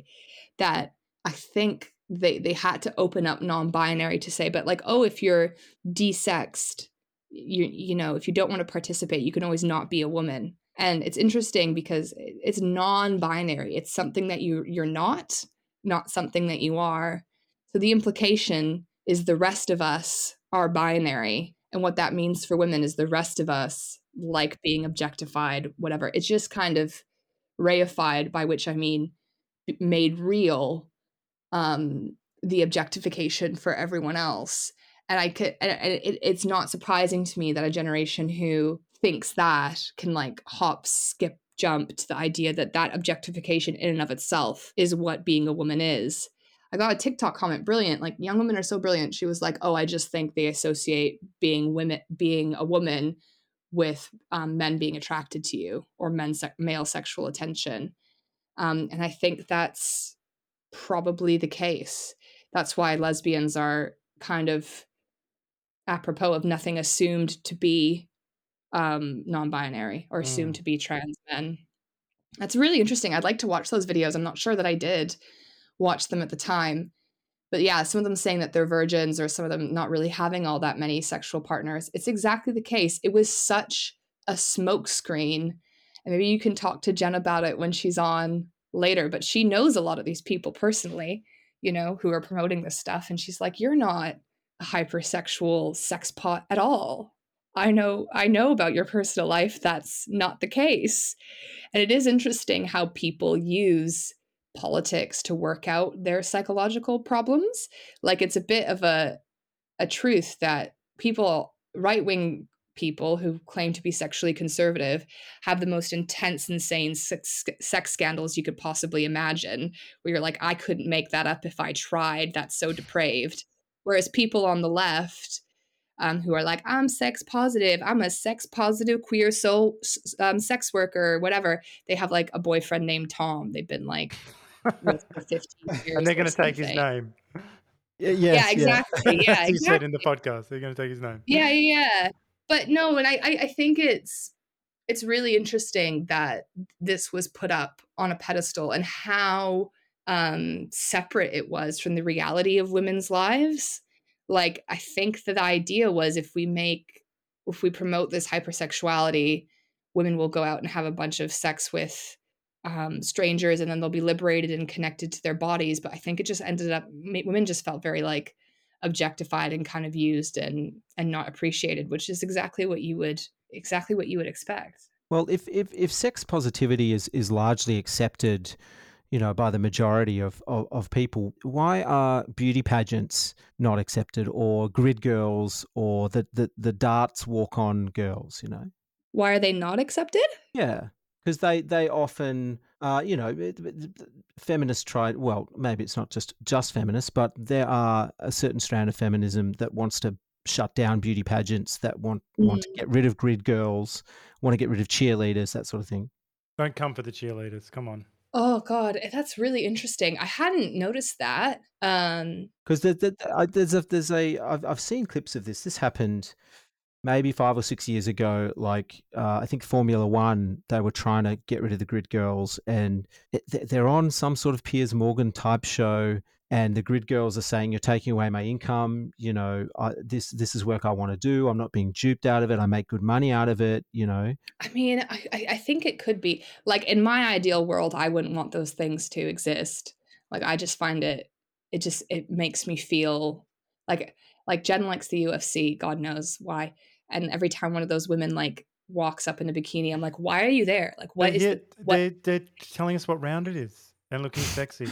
that I think they, they had to open up non-binary to say, but like, oh, if you're desexed, you, you know, if you don't want to participate, you can always not be a woman. And it's interesting because it's non-binary. It's something that you, you're not, not something that you are. So the implication is the rest of us are binary. And what that means for women is the rest of us like being objectified, whatever. It's just kind of reified, by which I mean made real um, the objectification for everyone else. And I could, and it, it's not surprising to me that a generation who thinks that can like hop, skip, jump to the idea that that objectification in and of itself is what being a woman is. I got a TikTok comment, brilliant, like young women are so brilliant. She was like, oh, I just think they associate being women, being a woman with um, men being attracted to you or men, se- male sexual attention. Um, and I think that's probably the case. That's why lesbians are kind of apropos of nothing assumed to be um, non-binary or assumed mm. to be trans men. That's really interesting. I'd like to watch those videos. I'm not sure that I did watch them at the time, but yeah, some of them saying that they're virgins, or some of them not really having all that many sexual partners. It's exactly the case. It was such a smokescreen, and maybe you can talk to Jen about it when she's on later, but she knows a lot of these people personally, you know, who are promoting this stuff, and she's like, you're not a hypersexual sex pot at all. I know, I know about your personal life. That's not the case. And it is interesting how people use politics to work out their psychological problems. Like it's a bit of a a truth that people, right-wing people who claim to be sexually conservative, have the most intense, insane sex, sex scandals you could possibly imagine, where you're like, I couldn't make that up if I tried, that's so depraved. Whereas people on the left um, who are like, I'm sex positive, I'm a sex positive queer soul um, sex worker, whatever, they have like a boyfriend named Tom. They've been like fifteen years, and they're going to take his name. Yes, yeah, exactly. Yeah, yeah, exactly. You said in the podcast, they're going to take his name. Yeah, yeah. But no, and I, I, I think it's it's really interesting that this was put up on a pedestal and how um, separate it was from the reality of women's lives. Like, I think that the idea was if we make, if we promote this hypersexuality, women will go out and have a bunch of sex with Um, strangers, and then they'll be liberated and connected to their bodies. But I think it just ended up, women just felt very like objectified and kind of used and and not appreciated, which is exactly what you would exactly what you would expect. Well, if if, if sex positivity is is largely accepted, you know, by the majority of, of of people, why are beauty pageants not accepted, or grid girls, or the the the darts walk on girls? You know, why are they not accepted? Yeah. because they they often uh you know feminists try, well maybe it's not just just feminists, but there are a certain strand of feminism that wants to shut down beauty pageants, that want mm. want to get rid of grid girls, want to get rid of cheerleaders, that sort of thing. Don't come for the cheerleaders, come on. Oh God, that's really interesting. I hadn't noticed that. Um, because there, there, there's a, there's a I've I've seen clips of this. This happened maybe five or six years ago. Like uh, I think Formula One, they were trying to get rid of the grid girls, and they're on some sort of Piers Morgan type show, and the grid girls are saying, "You're taking away my income. You know, I, this this is work I want to do. I'm not being duped out of it. I make good money out of it." You know. I mean, I, I think it could be like, in my ideal world, I wouldn't want those things to exist. Like, I just find it, it just it makes me feel like like Jen likes the U F C. God knows why. And every time one of those women like walks up in a bikini, I'm like, why are you there? Like, what is the, what? They're, they're telling us what round it is and looking sexy.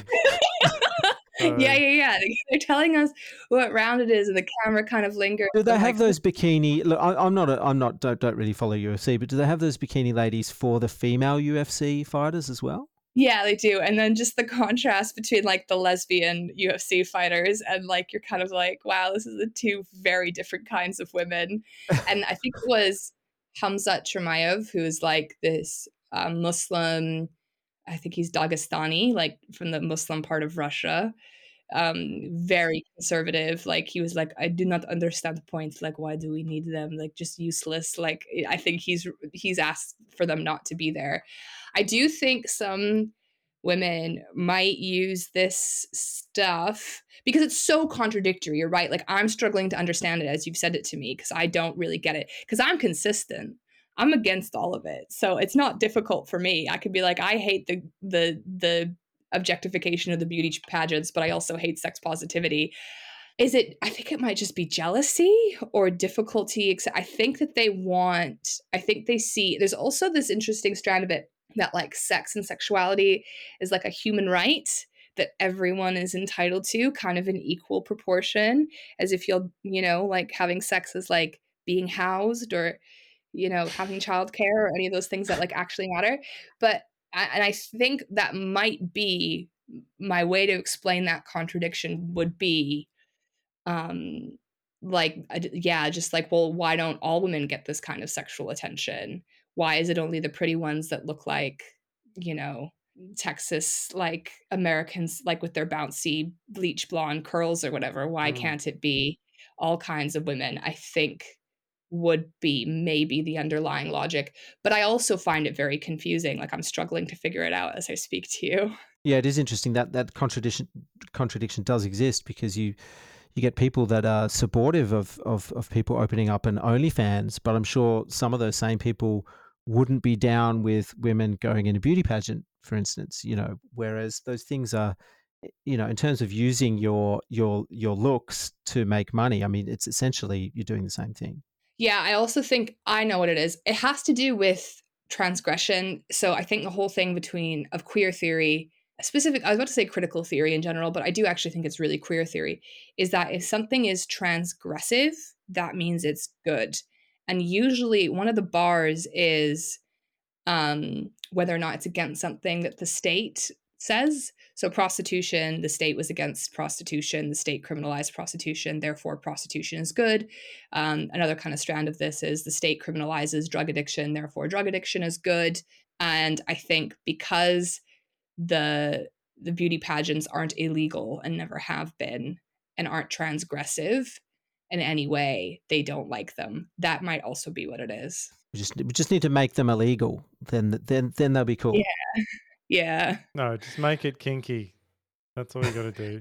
So, yeah, yeah, yeah. They're telling us what round it is, and the camera kind of lingers. Do they have like, those bikini? Look, I, I'm not. A, I'm not. Don't, don't really follow U F C, but do they have those bikini ladies for the female U F C fighters as well? Yeah, they do. And then just the contrast between like the lesbian U F C fighters, and like you're kind of like, wow, this is the two very different kinds of women. And I think it was Hamza Chimaev, who is like this uh, Muslim. I think he's Dagestani, like from the Muslim part of Russia. Um, very conservative. Like he was like, I do not understand the point. Like, why do we need them? Like, just useless. Like, I think he's he's asked for them not to be there. I do think some women might use this stuff because it's so contradictory. You're right. Like, I'm struggling to understand it as you've said it to me because I don't really get it because I'm consistent. I'm against all of it. So it's not difficult for me. I could be like, I hate the the the objectification of the beauty pageants, but I also hate sex positivity. Is it, I think it might just be jealousy or difficulty. I think that they want, I think they see, there's also this interesting strand of it that like sex and sexuality is like a human right that everyone is entitled to, kind of in equal proportion, as if you're, you know, like having sex is like being housed or, you know, having childcare or any of those things that like actually matter. But, and I think that might be my way to explain that contradiction would be um, like, yeah, just like, well, why don't all women get this kind of sexual attention? Why is it only the pretty ones that look like, you know, Texas, like Americans, like with their bouncy bleach blonde curls or whatever? Why mm. can't it be all kinds of women? I think would be maybe the underlying logic, but I also find it very confusing. Like I'm struggling to figure it out as I speak to you. Yeah, it is interesting that that contradiction contradiction does exist because you you get people that are supportive of of, of people opening up an OnlyFans, but I'm sure some of those same people wouldn't be down with women going in a beauty pageant, for instance. You know, whereas those things are, you know, in terms of using your your your looks to make money. I mean, it's essentially you're doing the same thing. Yeah, I also think I know what it is. It has to do with transgression. So I think the whole thing between of queer theory, specific, I was about to say critical theory in general, but I do actually think it's really queer theory, is that if something is transgressive, that means it's good. And usually one of the bars is um, whether or not it's against something that the state says. So prostitution, the state was against prostitution, the state criminalized prostitution, therefore prostitution is good. Um, another kind of strand of this is the state criminalizes drug addiction, therefore drug addiction is good. And I think because the the beauty pageants aren't illegal and never have been and aren't transgressive in any way, they don't like them. That might also be what it is. We just, we just need to make them illegal. Then, then, then they'll be cool. Yeah. Yeah. No, just make it kinky. That's all you got to do.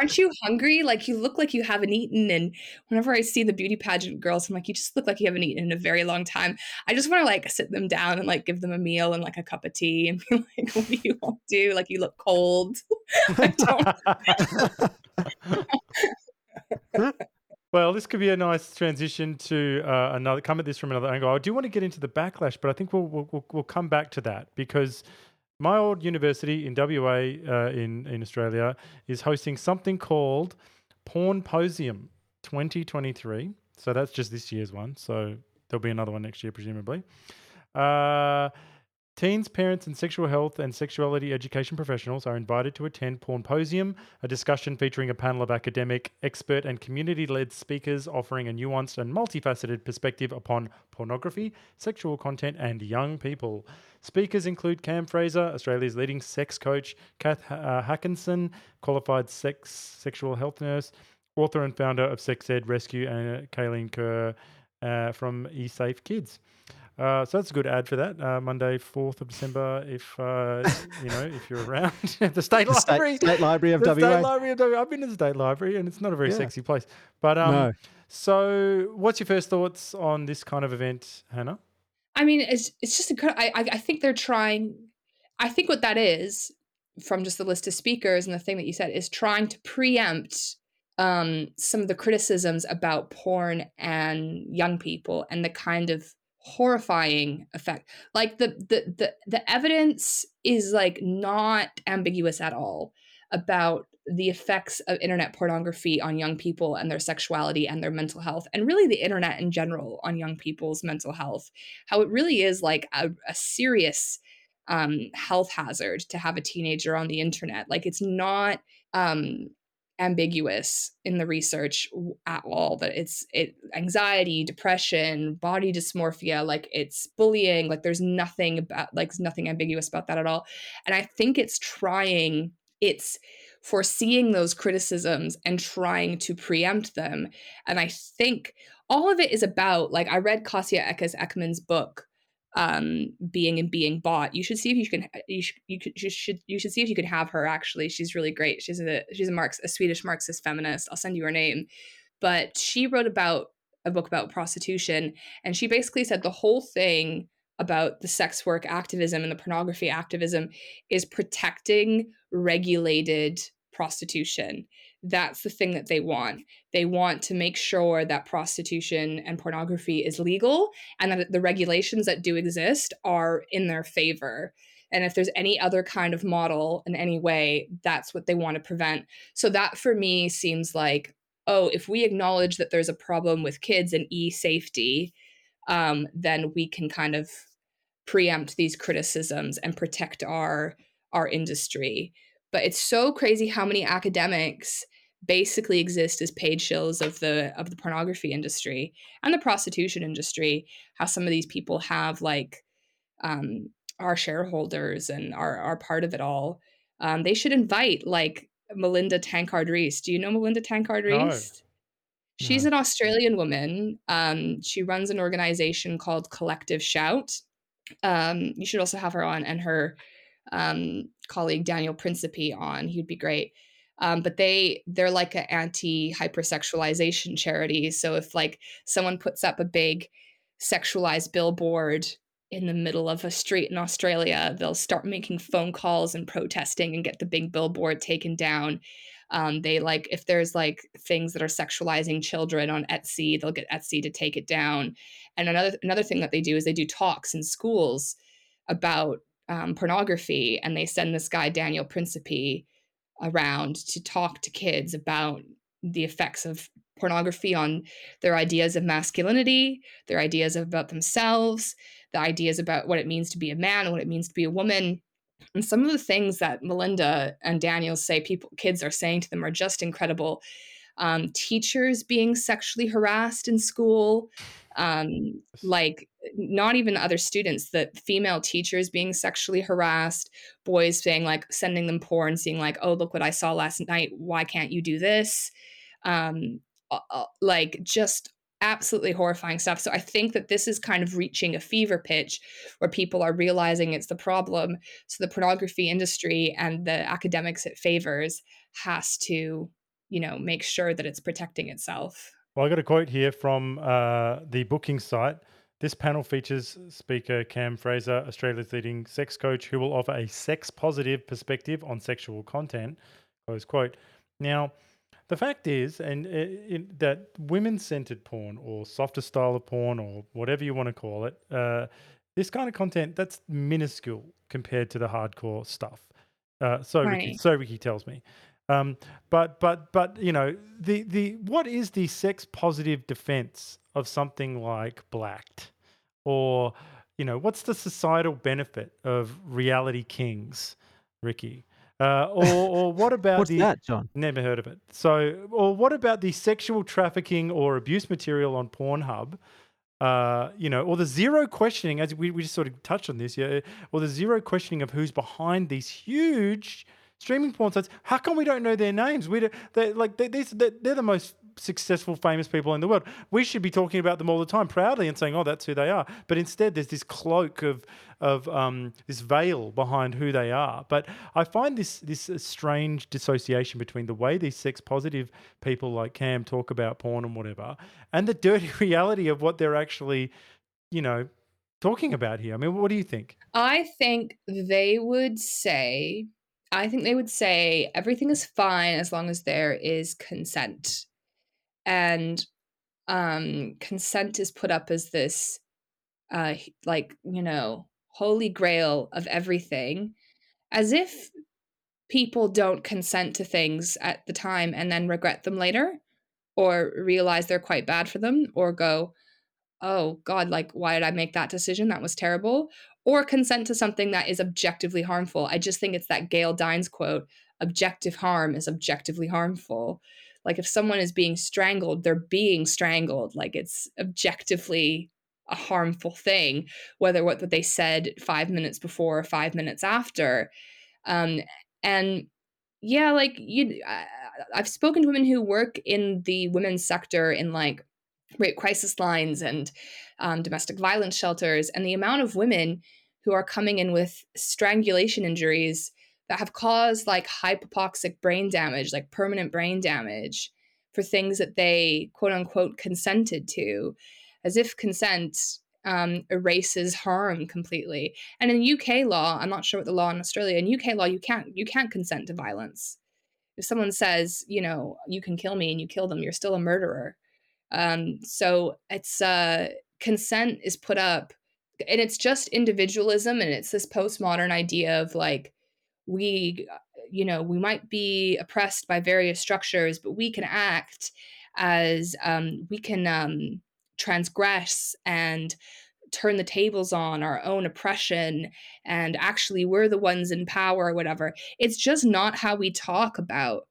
Aren't you hungry? Like you look like you haven't eaten. And whenever I see the beauty pageant girls, I'm like, you just look like you haven't eaten in a very long time. I just want to like sit them down and like give them a meal and like a cup of tea and be like, what do you want to do? Like you look cold. I don't. Well, this could be a nice transition to uh, another. Come at this from another angle. I do want to get into the backlash, but I think we'll we'll we'll come back to that because my old university in W A uh, in in Australia is hosting something called Pornposium twenty twenty-three. So that's just this year's one. So there'll be another one next year, presumably. Uh, Teens, parents, and sexual health and sexuality education professionals are invited to attend Pornposium, a discussion featuring a panel of academic, expert, and community-led speakers offering a nuanced and multifaceted perspective upon pornography, sexual content, and young people. Speakers include Cam Fraser, Australia's leading sex coach, Kath uh, Hackinson, qualified sex sexual health nurse, author and founder of Sex Ed Rescue, and uh, Kayleen Kerr uh, from eSafe Kids. Uh, so that's a good ad for that. Uh, Monday, fourth of December, if uh, you know, if you're around at the State the Library, State, State Library of the W A. State Library of W A. I've been to the State Library, and it's not a very yeah. sexy place. But um, no. So, what's your first thoughts on this kind of event, Hannah? I mean, it's it's just incredible. I, I I think they're trying. I think what that is, from just the list of speakers and the thing that you said, is trying to preempt um, some of the criticisms about porn and young people and the kind of horrifying effect. Like the, the the the evidence is like not ambiguous at all about the effects of internet pornography on young people and their sexuality and their mental health, and really the internet in general on young people's mental health, how it really is like a, a serious um health hazard to have a teenager on the internet. Like it's not um ambiguous in the research at all, that it's it anxiety, depression, body dysmorphia, like it's bullying, like there's nothing about like nothing ambiguous about that at all. And I think it's trying, it's foreseeing those criticisms and trying to preempt them. And I think all of it is about, like, I read Kasia Eckes Ekman's book um Being and Being Bought. You should see if you can you should you, could, you should you should see if you can have her. Actually, she's really great. She's a she's a Marx a Swedish Marxist feminist. I'll send you her name. But she wrote about a book about prostitution, and she basically said the whole thing about the sex work activism and the pornography activism is protecting regulated prostitution. That's the thing that they want. They want to make sure that prostitution and pornography is legal, and that the regulations that do exist are in their favor. And if there's any other kind of model in any way, that's what they want to prevent. So that for me seems like, oh, if we acknowledge that there's a problem with kids and e-safety, um, then we can kind of preempt these criticisms and protect our our industry. But it's so crazy how many academics basically exist as paid shills of the of the pornography industry and the prostitution industry, how some of these people have like um, are shareholders and are, are part of it all. Um, they should invite like Melinda Tankard Reist. Do you know Melinda Tankard Reist? No. She's no. an Australian woman. Um, she runs an organization called Collective Shout. Um, you should also have her on, and her um colleague Daniel Principe on. He'd be great. Um but they they're like an anti-hypersexualization charity. So if like someone puts up a big sexualized billboard in the middle of a street in Australia, they'll start making phone calls and protesting and get the big billboard taken down. Um they like if there's like things that are sexualizing children on Etsy, they'll get Etsy to take it down. And another another thing that they do is they do talks in schools about Um, pornography, and they send this guy Daniel Principe around to talk to kids about the effects of pornography on their ideas of masculinity, their ideas about themselves, the ideas about what it means to be a man and what it means to be a woman. And some of the things that Melinda and Daniel say people kids are saying to them are just incredible. Um, teachers being sexually harassed in school, um, like not even other students, the female teachers being sexually harassed, boys saying like sending them porn, seeing like, oh, look what I saw last night. Why can't you do this? Um, uh, like just absolutely horrifying stuff. So I think that this is kind of reaching a fever pitch where people are realizing it's the problem. So the pornography industry and the academics it favors has to, you know, make sure that it's protecting itself. Well, I got a quote here from uh, the booking site. This panel features speaker Cam Fraser, Australia's leading sex coach, who will offer a sex-positive perspective on sexual content, close quote. Now, the fact is and it, it, that women-centered porn or softer style of porn or whatever you want to call it, uh, this kind of content, that's minuscule compared to the hardcore stuff. Uh, so, right. Ricky, so Ricky tells me. Um, but but but you know the the what is the sex positive defense of something like Blacked or you know, what's the societal benefit of reality kings, Ricky? Uh, or, or what about What's the, that, John? Never heard of it. So, or what about the sexual trafficking or abuse material on Pornhub? Uh, you know, or the zero questioning, as we, we just sort of touched on this, yeah, or the zero questioning of who's behind these huge streaming porn sites. How come we don't know their names? We don't, they're like they these they're, they're the most successful, famous people in the world. We should be talking about them all the time proudly and saying, "Oh, that's who they are." But instead, there's this cloak of of um, this veil behind who they are. But I find this this strange dissociation between the way these sex positive people like Cam talk about porn and whatever, and the dirty reality of what they're actually, you know, talking about here. I mean, what do you think? I think they would say. I think they would say everything is fine as long as there is consent. And um, consent is put up as this, uh, like, you know, holy grail of everything, as if people don't consent to things at the time and then regret them later or realize they're quite bad for them or go, oh, God, like, why did I make that decision? That was terrible. Or consent to something that is objectively harmful. I just think it's that Gail Dines quote, objective harm is objectively harmful. Like if someone is being strangled, they're being strangled. Like it's objectively a harmful thing, whether what they said five minutes before or five minutes after. Um, and yeah, like you, I, I've spoken to women who work in the women's sector in like rape crisis lines and um, domestic violence shelters, and the amount of women who are coming in with strangulation injuries that have caused like hypoxic brain damage, like permanent brain damage for things that they quote unquote consented to, as if consent um, erases harm completely. And in U K law, I'm not sure what the law in Australia, in U K law, you can't, you can't consent to violence. If someone says, you know, you can kill me and you kill them, you're still a murderer. Um, so it's, uh, consent is put up and it's just individualism. And it's this postmodern idea of like, we, you know, we might be oppressed by various structures, but we can act as, um, we can, um, transgress and turn the tables on our own oppression. And actually we're the ones in power or whatever. It's just not how we talk about,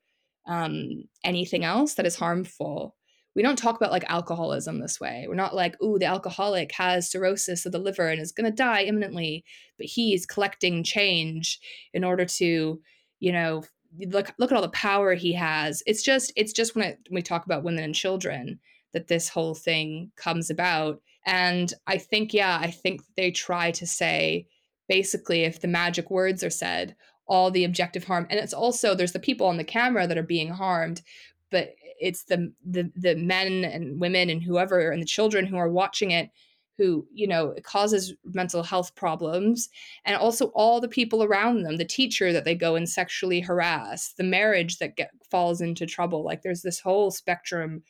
um, anything else that is harmful. We don't talk about like alcoholism this way. We're not like, ooh, the alcoholic has cirrhosis of the liver and is going to die imminently, but he is collecting change in order to, you know, look look at all the power he has. It's just it's just when, it, when we talk about women and children that this whole thing comes about. And I think, yeah, I think they try to say, basically, if the magic words are said, all the objective harm. And it's also there's the people on the camera that are being harmed, but it's the, the the men and women and whoever and the children who are watching it, who, you know, it causes mental health problems. And also all the people around them, the teacher that they go and sexually harass, the marriage that get, falls into trouble. Like there's this whole spectrum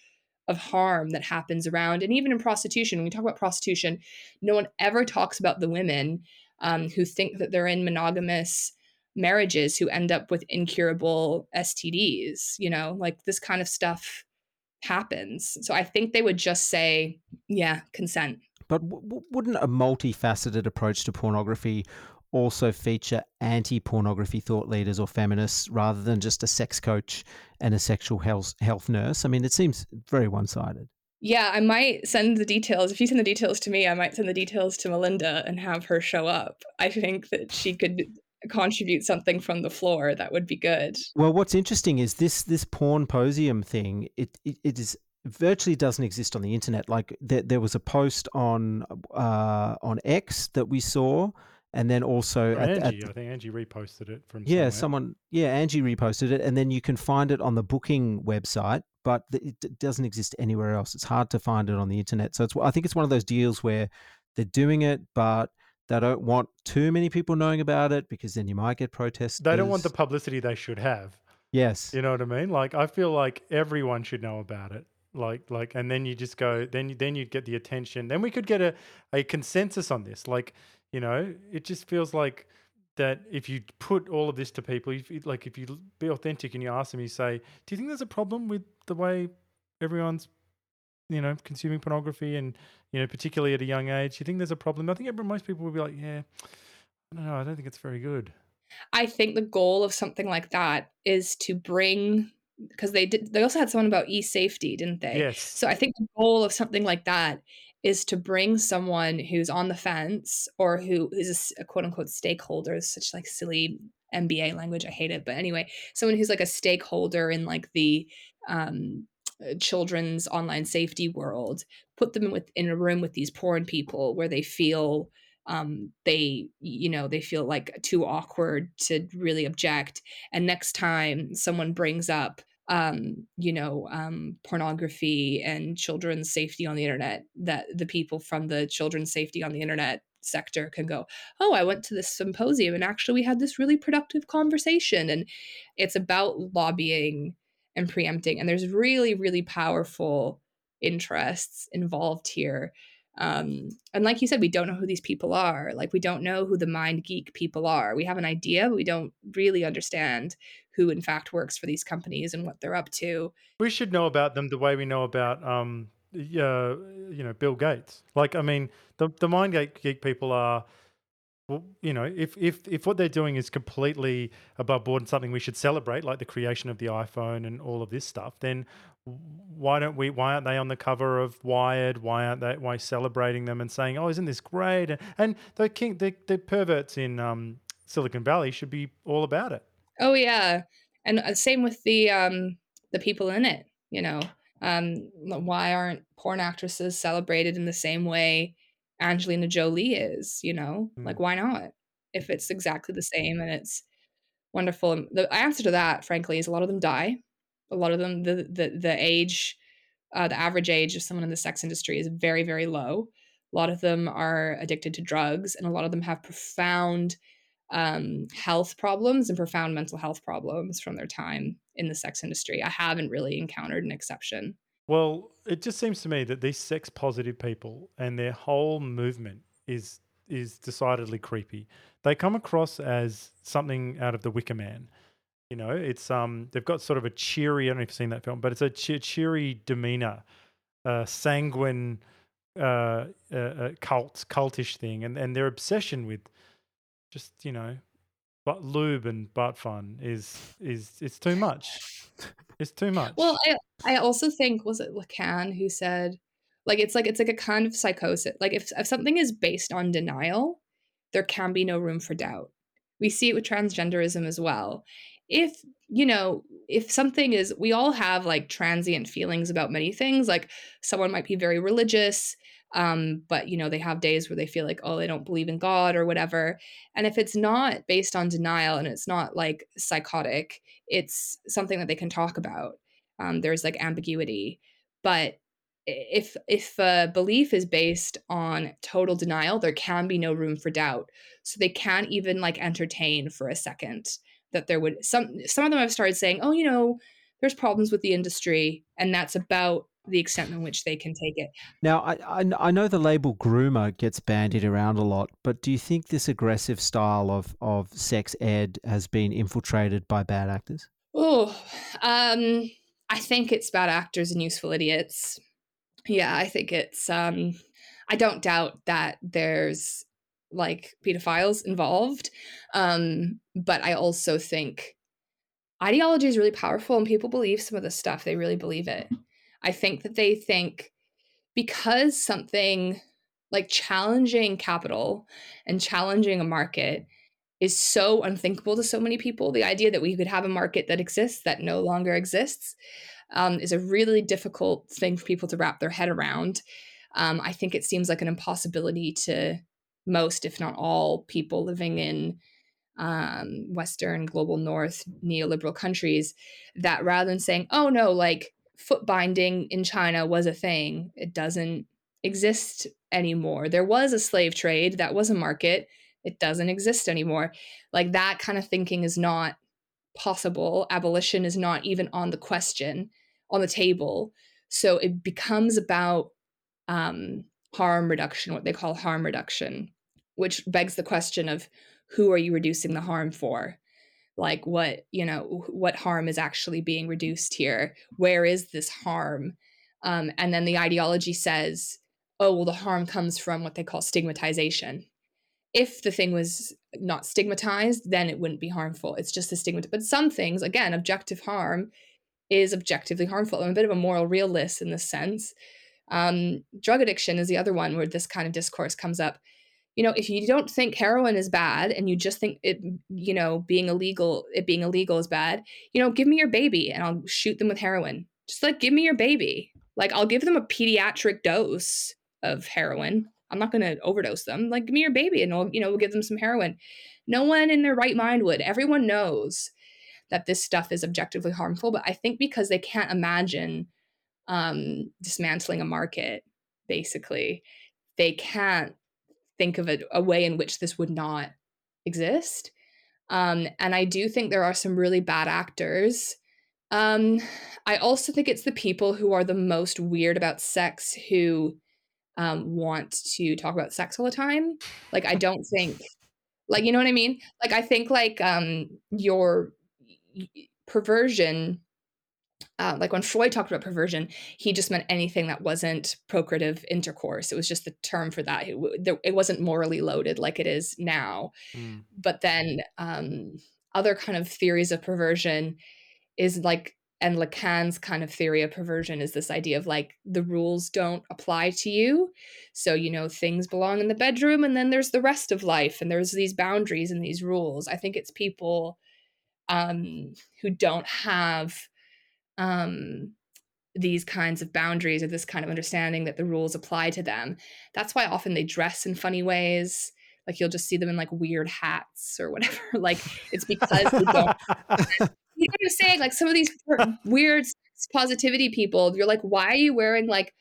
of harm that happens around. And even in prostitution, when we talk about prostitution, no one ever talks about the women um, who think that they're in monogamous marriages who end up with incurable S T Ds, you know, like this kind of stuff happens. So I think they would just say, yeah, consent. But w- wouldn't a multifaceted approach to pornography also feature anti-pornography thought leaders or feminists rather than just a sex coach and a sexual health, health nurse? I mean, it seems very one-sided. Yeah, I might send the details. If you send the details to me, I might send the details to Melinda and have her show up. I think that she could contribute something from the floor that would be good. Well, what's interesting is this this porn posium thing. It it, it is virtually doesn't exist on the internet. Like there, there was a post on uh, on X that we saw, and then also oh, at, Angie. At, I think Angie reposted it from yeah somewhere. someone yeah Angie reposted it, and then you can find it on the booking website, but it, it doesn't exist anywhere else. It's hard to find it on the internet. So it's I think it's one of those deals where they're doing it, but they don't want too many people knowing about it because then you might get protests. They don't want the publicity they should have. Yes. You know what I mean? Like I feel like everyone should know about it. Like like and then you just go then then you'd get the attention. Then we could get a, a consensus on this. Like, you know, it just feels like that if you put all of this to people, if, like if you be authentic and you ask them, you say, do you think there's a problem with the way everyone's you know, consuming pornography and, you know, particularly at a young age, you think there's a problem? I think most people would be like, yeah, I don't know, I don't think it's very good. I think the goal of something like that is to bring, because they did, they also had someone about e-safety, didn't they? Yes. So I think the goal of something like that is to bring someone who's on the fence or who is a, a quote-unquote stakeholder, such like silly M B A language, I hate it. But anyway, someone who's like a stakeholder in like the um, children's online safety world, put them in, with, in a room with these porn people where they feel um, they, you know, they feel like too awkward to really object. And next time someone brings up, um, you know, um, pornography and children's safety on the internet, that the people from the children's safety on the internet sector can go, oh, I went to this symposium and actually we had this really productive conversation. And it's about lobbying and preempting. And there's really, really powerful interests involved here. Um, and like you said, we don't know who these people are. Like, we don't know who the MindGeek people are. We have an idea, but we don't really understand who in fact works for these companies and what they're up to. We should know about them the way we know about, um, uh, you know, Bill Gates. Like, I mean, the, the MindGeek people are, well, you know, if, if, if what they're doing is completely above board and something we should celebrate, like the creation of the iPhone and all of this stuff, then why don't we? Why aren't they on the cover of Wired? Why aren't they? Why celebrating them and saying, "Oh, isn't this great?" And, and the king, the, the perverts in um, Silicon Valley should be all about it. Oh yeah, and uh, same with the um, the people in it. You know, um, why aren't porn actresses celebrated in the same way Angelina Jolie is? You know, mm. like why not? If it's exactly the same and it's wonderful, and the answer to that, frankly, is a lot of them die. A lot of them, the the the age, uh, the average age of someone in the sex industry is very, very low. A lot of them are addicted to drugs, and a lot of them have profound um, health problems and profound mental health problems from their time in the sex industry. I haven't really encountered an exception. Well, it just seems to me that these sex-positive people and their whole movement is is decidedly creepy. They come across as something out of The Wicker Man. You know, it's um, they've got sort of a cheery, I don't know if you've seen that film, but it's a che- cheery demeanor, uh, sanguine uh, uh, uh, cult, cultish thing. And, and their obsession with just, you know, but lube and butt fun is, is it's too much. It's too much. Well, I I also think, was it Lacan who said, like, it's like, it's like a kind of psychosis. Like if, if something is based on denial, there can be no room for doubt. We see it with transgenderism as well. If, you know, if something is, we all have like transient feelings about many things, like someone might be very religious, um, but, you know, they have days where they feel like, oh, they don't believe in God or whatever. And if it's not based on denial and it's not like psychotic, it's something that they can talk about. Um, there's like ambiguity. But if if a belief is based on total denial, there can be no room for doubt. So they can't even like entertain for a second. That there would some some of them have started saying, oh, you know, there's problems with the industry, and that's about the extent in which they can take it. Now, I I, I know the label groomer gets bandied around a lot, but do you think this aggressive style of of sex ed has been infiltrated by bad actors? Oh, um, I think it's bad actors and useful idiots. Yeah, I think it's. Um, I don't doubt that there's like pedophiles involved. Um, but I also think ideology is really powerful and people believe some of this stuff. They really believe it. I think that they think because something like challenging capital and challenging a market is so unthinkable to so many people, the idea that we could have a market that exists that no longer exists um, is a really difficult thing for people to wrap their head around. Um, I think it seems like an impossibility to most, if not all, people living in um, Western, global north, neoliberal countries, that rather than saying, oh, no, like foot binding in China was a thing, it doesn't exist anymore. There was a slave trade, that was a market, it doesn't exist anymore. Like that kind of thinking is not possible. Abolition is not even on the question, on the table. So it becomes about um, harm reduction, what they call harm reduction, which begs the question of who are you reducing the harm for? Like what, you know, what harm is actually being reduced here? Where is this harm? Um, and then the ideology says, oh, well, the harm comes from what they call stigmatization. If the thing was not stigmatized, then it wouldn't be harmful. It's just the stigma. But some things, again, objective harm is objectively harmful. I'm a bit of a moral realist in this sense. Um, drug addiction is the other one where this kind of discourse comes up. You know, if you don't think heroin is bad and you just think it, you know, being illegal, it being illegal is bad, you know, give me your baby and I'll shoot them with heroin. Just like, give me your baby. Like, I'll give them a pediatric dose of heroin. I'm not going to overdose them. Like, give me your baby and I'll, you know, we'll give them some heroin. No one in their right mind would. Everyone knows that this stuff is objectively harmful, but I think because they can't imagine um, dismantling a market, basically, they can't think of a, a way in which this would not exist. Um, and I do think there are some really bad actors. Um, I also think it's the people who are the most weird about sex who um, want to talk about sex all the time. Like, I don't think, like, you know what I mean? Like, I think like um, your perversion, uh, like when Freud talked about perversion, he just meant anything that wasn't procreative intercourse. It was just the term for that. It, w- it wasn't morally loaded like it is now. Mm. But then um, other kind of theories of perversion is like, and Lacan's kind of theory of perversion is this idea of like, the rules don't apply to you. So, you know, things belong in the bedroom and then there's the rest of life and there's these boundaries and these rules. I think it's people um, who don't have um, these kinds of boundaries or this kind of understanding that the rules apply to them. That's why often they dress in funny ways. Like, you'll just see them in like weird hats or whatever. Like, it's because they don't. You know what I'm saying? Like, some of these weird positivity people, you're like, why are you wearing like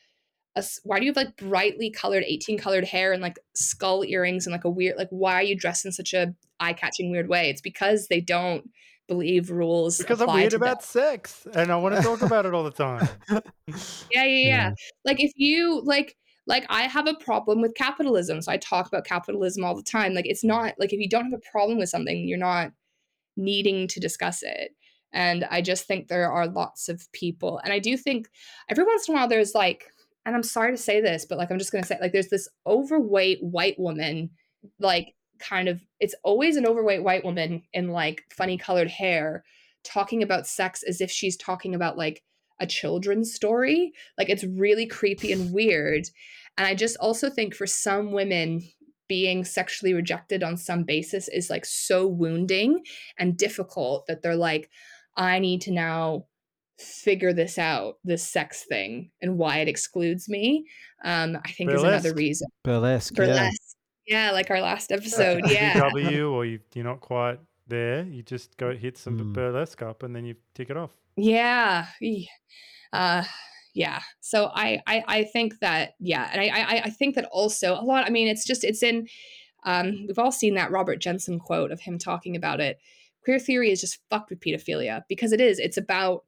a, why do you have like brightly colored eighteen colored hair and like skull earrings and like a weird, like, why are you dressed in such a eye-catching weird way? It's because they don't believe rules. Because I'm weird about them. Sex and I want to talk about it all the time. yeah, yeah, yeah, yeah. Like, if you like, like I have a problem with capitalism. So I talk about capitalism all the time. Like, it's not like, if you don't have a problem with something, you're not needing to discuss it. And I just think there are lots of people. And I do think every once in a while there's like, and I'm sorry to say this, but like, I'm just going to say, like, there's this overweight white woman, like, kind of, it's always an overweight white woman in like funny colored hair talking about sex as if she's talking about like a children's story. Like, it's really creepy and weird. And I just also think for some women, being sexually rejected on some basis is like so wounding and difficult that they're like, I need to now figure this out, this sex thing and why it excludes me. Um, I think Burlesque. Is another reason. Burlesque. Burlesque. Yeah. yeah like our last episode. Yeah. W or you, you're not quite there. You just go hit some mm. burlesque up and then you tick it off. Yeah. Uh, Yeah. So I, I, I think that, yeah. And I, I, I think that also a lot, I mean, it's just, it's in, um, we've all seen that Robert Jensen quote of him talking about it. Queer theory is just fucked with pedophilia because it is, it's about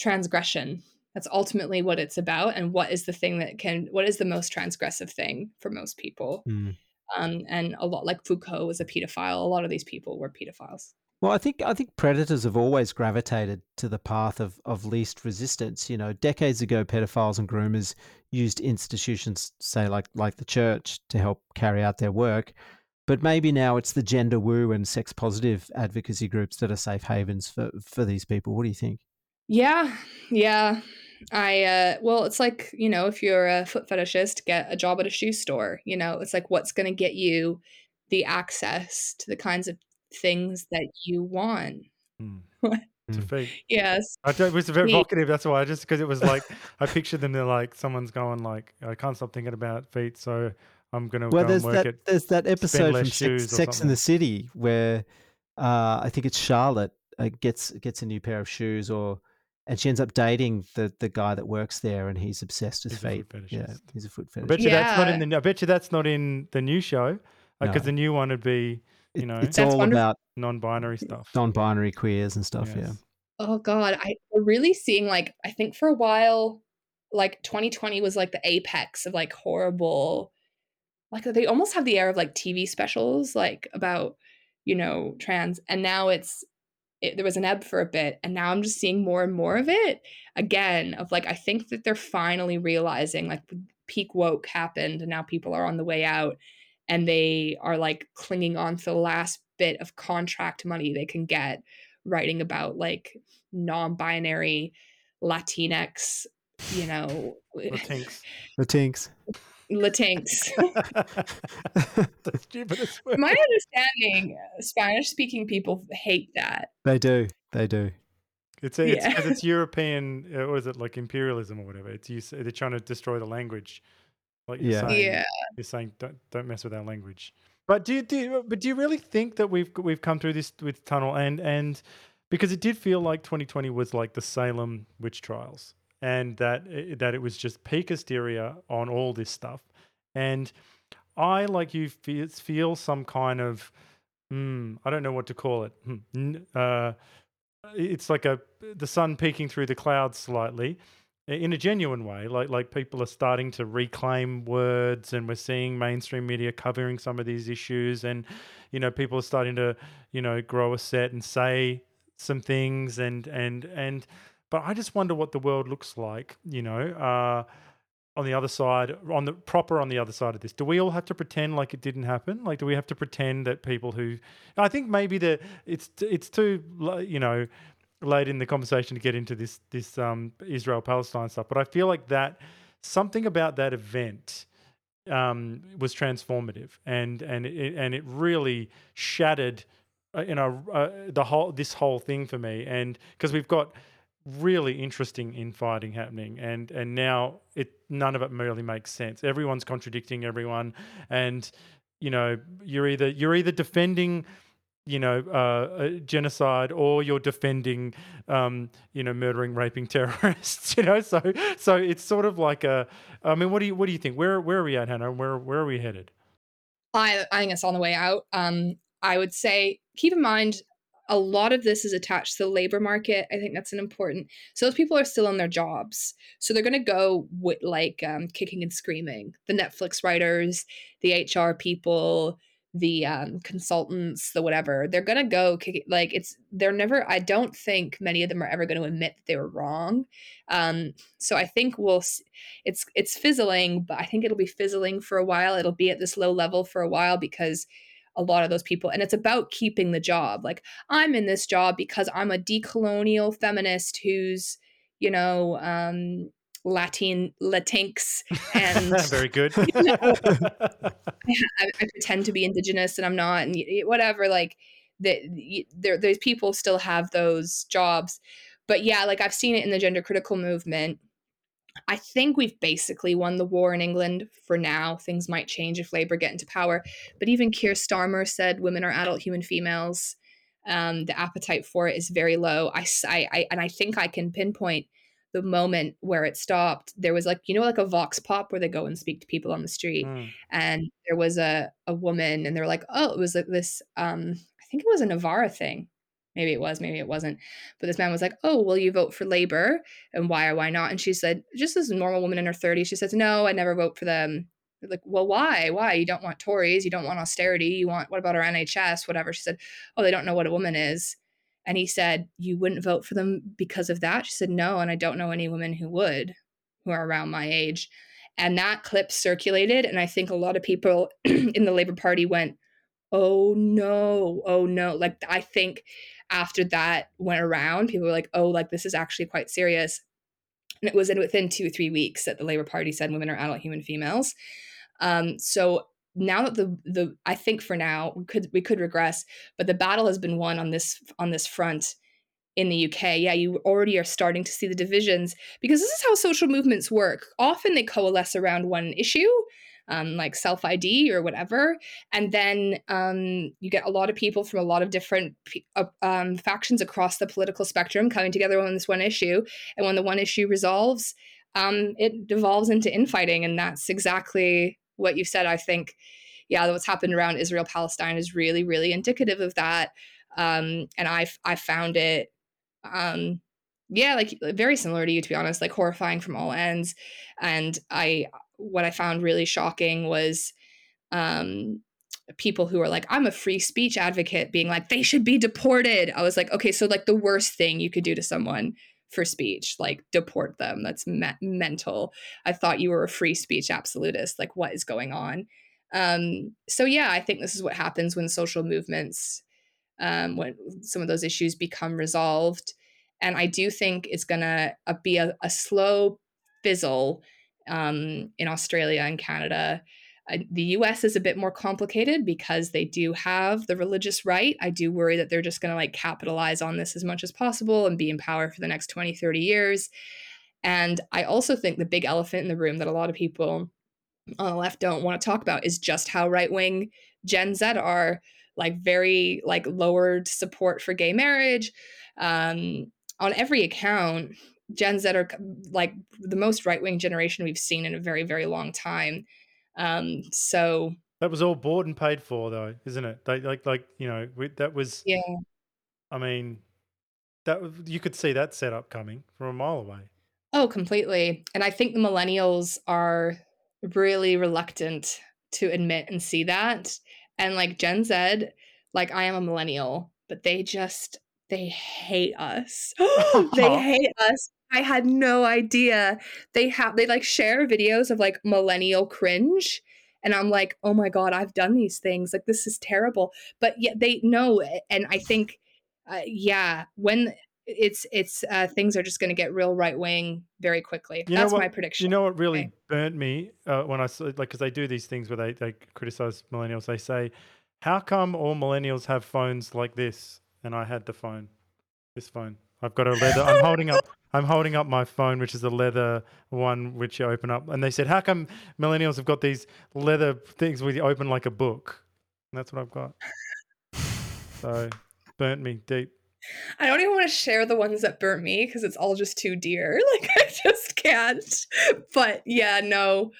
transgression. That's ultimately what it's about. And what is the thing that can, what is the most transgressive thing for most people? Mm. Um, and a lot, like Foucault was a pedophile. A lot of these people were pedophiles. Well, I think I think predators have always gravitated to the path of, of least resistance. You know, decades ago, pedophiles and groomers used institutions, say like like the church, to help carry out their work. But maybe now it's the gender woo and sex positive advocacy groups that are safe havens for, for these people. What do you think? Yeah, yeah. I uh, well, it's like, you know, if you're a foot fetishist, get a job at a shoe store. You know, it's like, what's going to get you the access to the kinds of things that you want. Mm. It's a feat. Yes. I don't, it was very evocative. That's why I just, because it was like, I pictured them, they're like, someone's going like, I can't stop thinking about feet, so I'm going to well, go and work that, at there's that episode from Sex, Sex in the City where uh, I think it's Charlotte uh, gets gets a new pair of shoes or and she ends up dating the the guy that works there and he's obsessed with he's feet. Yeah, he's a foot fetishist. I bet you, yeah. that's not in the, I bet you that's not in the new show because uh, no. The new one would be You know, it's all wonderful. About non-binary stuff, non-binary queers and stuff. Yes. Yeah. Oh God, I really seeing like I think for a while, like twenty twenty was like the apex of like horrible, like they almost have the air of like T V specials, like about you know trans, and now it's it, there was an ebb for a bit, and now I'm just seeing more and more of it again, of like, I think that they're finally realizing like peak woke happened and now people are on the way out and they are like clinging on to the last bit of contract money they can get, writing about like non-binary Latinx, you know, Latinx, Latinx. Latinx. The stupidest word. My understanding, Spanish-speaking people hate that. They do. They do. It's it's yeah. it's European, or is it like imperialism or whatever? It's you. They're trying to destroy the language. Like you're yeah, saying, yeah. You're saying don't don't mess with our language. But do you do? But do you really think that we've we've come through this with tunnel and and because it did feel like twenty twenty was like the Salem witch trials. And that that it was just peak hysteria on all this stuff. And I, like you, feel, feel some kind of, hmm, I don't know what to call it. Hmm, uh, it's like a the sun peeking through the clouds slightly in a genuine way. Like, like people are starting to reclaim words, and we're seeing mainstream media covering some of these issues. And, you know, people are starting to, you know, grow a set and say some things and and and... But I just wonder what the world looks like, you know, uh, on the other side, on the proper on the other side of this. Do we all have to pretend like it didn't happen? Like, do we have to pretend that people who – I think maybe the it's it's too, you know, late in the conversation to get into this this um, Israel-Palestine stuff. But I feel like that – something about that event um, was transformative and, and, it, and it really shattered, you know, uh, the whole this whole thing for me. And because we've got – really interesting infighting happening, and and now it none of it really makes sense. Everyone's contradicting everyone, and you know you're either you're either defending, you know, uh, genocide, or you're defending, um, you know, murdering, raping terrorists. You know, so so it's sort of like a. I mean, what do you what do you think? Where where are we at, Hannah? Where where are we headed? I I think it's on the way out. Um, I would say keep in mind. A lot of this is attached to the labor market. I think that's an important. So those people are still in their jobs. So they're going to go with like um, kicking and screaming. The Netflix writers, the H R people, the um, consultants, the whatever. They're going to go kick, like it's. They're never. I don't think many of them are ever going to admit that they were wrong. Um, so I think we'll. It's it's fizzling, but I think it'll be fizzling for a while. It'll be at this low level for a while because. A lot of those people, and it's about keeping the job. Like, I'm in this job because I'm a decolonial feminist who's, you know, um, Latin, Latinx, and very good. You know, I, I pretend to be Indigenous, and I'm not, and whatever. Like, that there, those people still have those jobs, but yeah, like I've seen it in the gender critical movement. I think we've basically won the war in England for now. Things might change if Labour get into power. But even Keir Starmer said women are adult human females. Um, the appetite for it is very low. I, I, I, and I think I can pinpoint the moment where it stopped. There was like, you know, like a vox pop where they go and speak to people on the street. Mm. And there was a, a woman and they're like, oh, it was like this, um, I think it was a Navarra thing. Maybe it was, maybe it wasn't. But this man was like, oh, will you vote for Labour? And why or why not? And she said, just as a normal woman in her thirties, she says, no, I never vote for them. They're like, well, why? Why? You don't want Tories. You don't want austerity. You want, what about our N H S, whatever? She said, oh, they don't know what a woman is. And he said, you wouldn't vote for them because of that? She said, no, and I don't know any women who would, who are around my age. And that clip circulated. And I think a lot of people in the Labour Party went, oh, no, oh, no. Like, I think... after that went around, people were like, oh, like this is actually quite serious. And it was in within two or three weeks that the Labour Party said women are adult human females. Um, so now that the, the I think for now we could we could regress, but the battle has been won on this on this front in the U K. Yeah, you already are starting to see the divisions because this is how social movements work. Often they coalesce around one issue. Um, like self I D or whatever. And then um, you get a lot of people from a lot of different uh, um, factions across the political spectrum coming together on this one issue. And when the one issue resolves, um, it devolves into infighting. And that's exactly what you said. I think, yeah, what's happened around Israel-Palestine is really, really indicative of that. Um, and I, I found it... Um, Yeah, like very similar to you, to be honest, like horrifying from all ends. And I, what I found really shocking was um, people who are like, I'm a free speech advocate, being like, they should be deported. I was like, okay, so like the worst thing you could do to someone for speech, like deport them. That's me- mental. I thought you were a free speech absolutist. Like, what is going on? Um, so yeah, I think this is what happens when social movements, um, when some of those issues become resolved. And I do think it's going to uh, be a, a slow fizzle um, in Australia and Canada. Uh, the U S is a bit more complicated because they do have the religious right. I do worry that they're just going to like capitalize on this as much as possible and be in power for the next twenty, thirty years. And I also think the big elephant in the room that a lot of people on the left don't want to talk about is just how right-wing Gen Z are, like very like lowered support for gay marriage. Um, on every account, Gen Z are like the most right-wing generation we've seen in a very, very long time. Um, so that was all bought and paid for, though, isn't it? They, like, like you know, we, that was. Yeah. I mean, that you could see that setup coming from a mile away. Oh, completely. And I think the millennials are really reluctant to admit and see that. And like Gen Z, like I am a millennial, but they just they hate us. They hate us. I had no idea. They have, they like share videos of like millennial cringe. And I'm like, oh my God, I've done these things. Like, this is terrible. But yet they know it. And I think, uh, yeah, when it's, it's, uh, things are just going to get real right wing very quickly. You That's what, my prediction. You know what really okay. burnt me uh, when I saw, like, because they do these things where they, they criticize millennials. They say, how come all millennials have phones like this? And I had the phone, this phone. I've got a leather. I'm holding up. I'm holding up my phone, which is a leather one, which you open up. And they said, "How come millennials have got these leather things where you open like a book?" And that's what I've got. So, burnt me deep. I don't even want to share the ones that burnt me because it's all just too dear. Like I just can't. But yeah, no.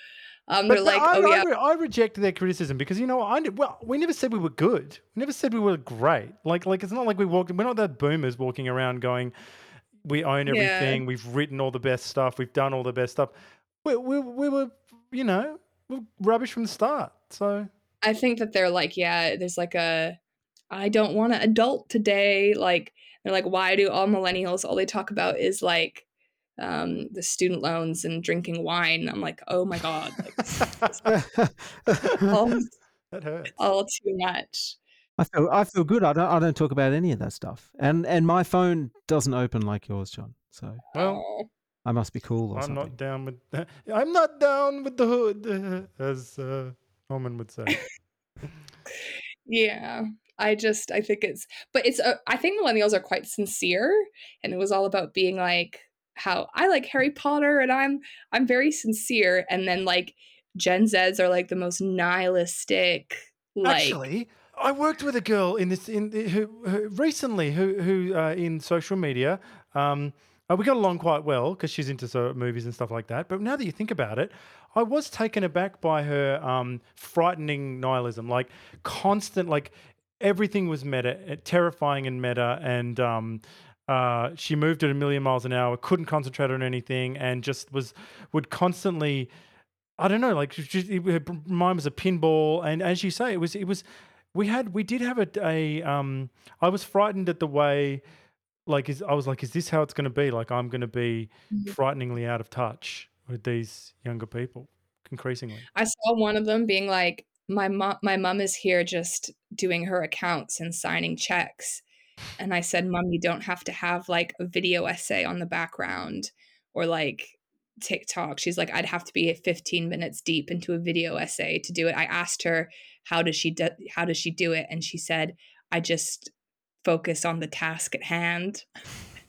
Um, but they're like, I, oh yeah. I, re- I reject their criticism because you know, I well, we never said we were good. We never said we were great. Like, like it's not like we walked. We're not the boomers walking around going, "We own everything. Yeah. We've written all the best stuff. We've done all the best stuff." We, we, we were, you know, we were rubbish from the start. So I think that they're like, yeah, there's like a, I don't want to adult today. Like they're like, why do all millennials? All they talk about is like. Um, the student loans and drinking wine. I'm like, oh my God, like, all, that hurts. All too much. I feel I feel good. I don't I don't talk about any of that stuff. And and my phone doesn't open like yours, John. So well, I must be cool. Or I'm something. not down with. That. I'm not down with the hood, as uh, Norman would say. Yeah. I just I think it's, but it's. Uh, I think millennials are quite sincere, and it was all about being like. How I like Harry Potter and I'm I'm very sincere, and then like Gen Zs are like the most nihilistic. Like actually, I worked with a girl in this in who, who recently who who uh, in social media. Um, we got along quite well because she's into sort of movies and stuff like that. But now that you think about it, I was taken aback by her um, frightening nihilism, like constant, like everything was meta, terrifying and meta, and. Um, Uh, she moved at a million miles an hour, couldn't concentrate on anything, and just was would constantly, I don't know, like she, her mind was a pinball. And as you say, it was it was we had we did have a, a um. I was frightened at the way, like is I was like, is this how it's going to be? Like I'm going to be frighteningly out of touch with these younger people increasingly. I saw one of them being like, my mom, my mom is here just doing her accounts and signing checks. And I said, Mom, you don't have to have like a video essay on the background or like TikTok. She's like, I'd have to be fifteen minutes deep into a video essay to do it. I asked her, how does she do, how does she do it? And she said, I just focus on the task at hand.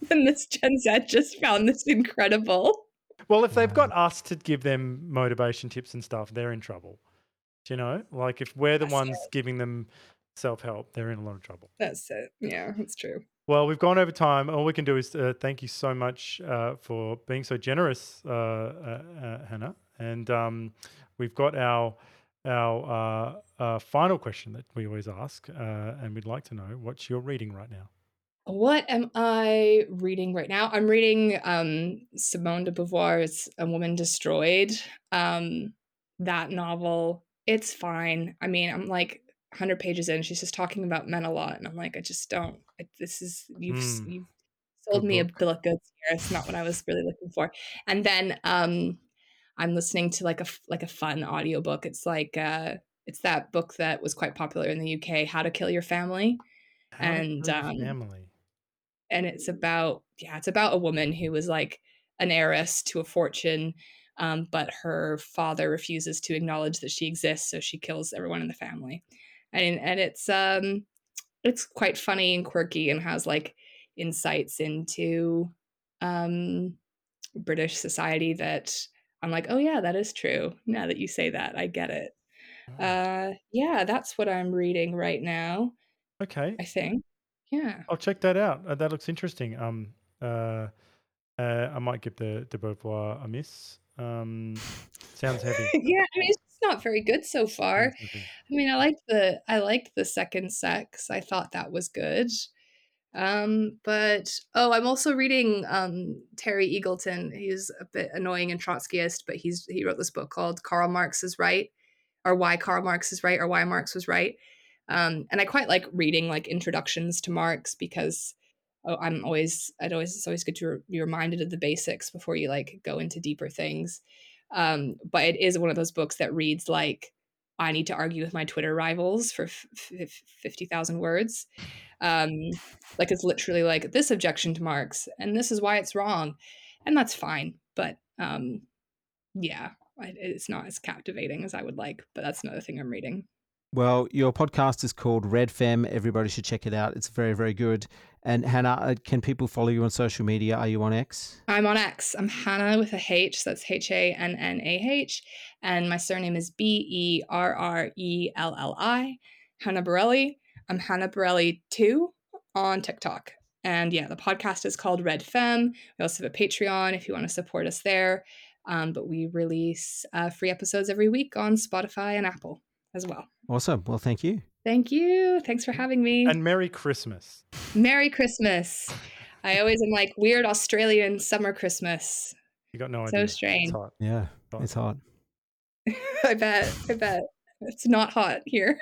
And this Gen Z just found this incredible. Well, if they've got us to give them motivation tips and stuff, they're in trouble. Do you know? Like if we're the That's ones it. giving them self-help, they're in a lot of trouble. That's it. Yeah, that's true. Well, we've gone over time. All we can do is uh, thank you so much uh, for being so generous, uh, uh, uh, Hannah. And um, we've got our our uh, uh, final question that we always ask, uh, and we'd like to know what you're reading right now. What am I reading right now? I'm reading um, Simone de Beauvoir's A Woman Destroyed. Um, that novel, it's fine. I mean, I'm like one hundred pages in, she's just talking about men a lot, and I'm like, I just don't. I, this is you've mm. you've sold Good me book. a bill of goods here. It's not what I was really looking for. And then um, I'm listening to like a like a fun audiobook. It's like uh, it's that book that was quite popular in the U K, How to Kill Your Family, How and to kill um, family. And it's about yeah, it's about a woman who was like an heiress to a fortune. Um, but her father refuses to acknowledge that she exists, so she kills everyone in the family, and and it's um it's quite funny and quirky and has like insights into um British society that I'm like, oh yeah, that is true. Now that you say that, I get it. Oh. Uh, yeah, that's what I'm reading right now. Okay, I think yeah, I'll check that out. Uh, that looks interesting. Um, uh, uh, I might give the De Beauvoir a miss. Um, sounds heavy. Yeah, I mean it's not very good so far. I mean, I like the I liked the Second Sex. I thought that was good. Um, but oh, I'm also reading um, Terry Eagleton. He's a bit annoying and Trotskyist, but he's he wrote this book called Karl Marx is Right, or Why Karl Marx is Right, or Why Marx Was Right. Um, and I quite like reading like introductions to Marx because. Oh, I'm always, I'd always, it's always good to re- be reminded of the basics before you like go into deeper things. Um, but it is one of those books that reads like, I need to argue with my Twitter rivals for f- f- fifty thousand words. Um, like it's literally like this objection to Marx and this is why it's wrong. And that's fine. But um, yeah, I, it's not as captivating as I would like, but that's another thing I'm reading. Well, your podcast is called Red Femme. Everybody should check it out. It's very, very good. And Hannah, can people follow you on social media? Are you on X? I'm on X. I'm Hannah with a H. So that's H A N N A H. And my surname is B E R R E L L I. Hannah Berrelli. I'm Hannah Berrelli two on TikTok. And yeah, the podcast is called Red Femme. We also have a Patreon if you want to support us there. Um, but we release uh, free episodes every week on Spotify and Apple as well. Awesome. Well, thank you. Thank you. Thanks for having me. And Merry Christmas. Merry Christmas. I always am like weird Australian summer Christmas. You got no so idea. So strange. It's hot. Yeah, it's hot. I bet. I bet. It's not hot here.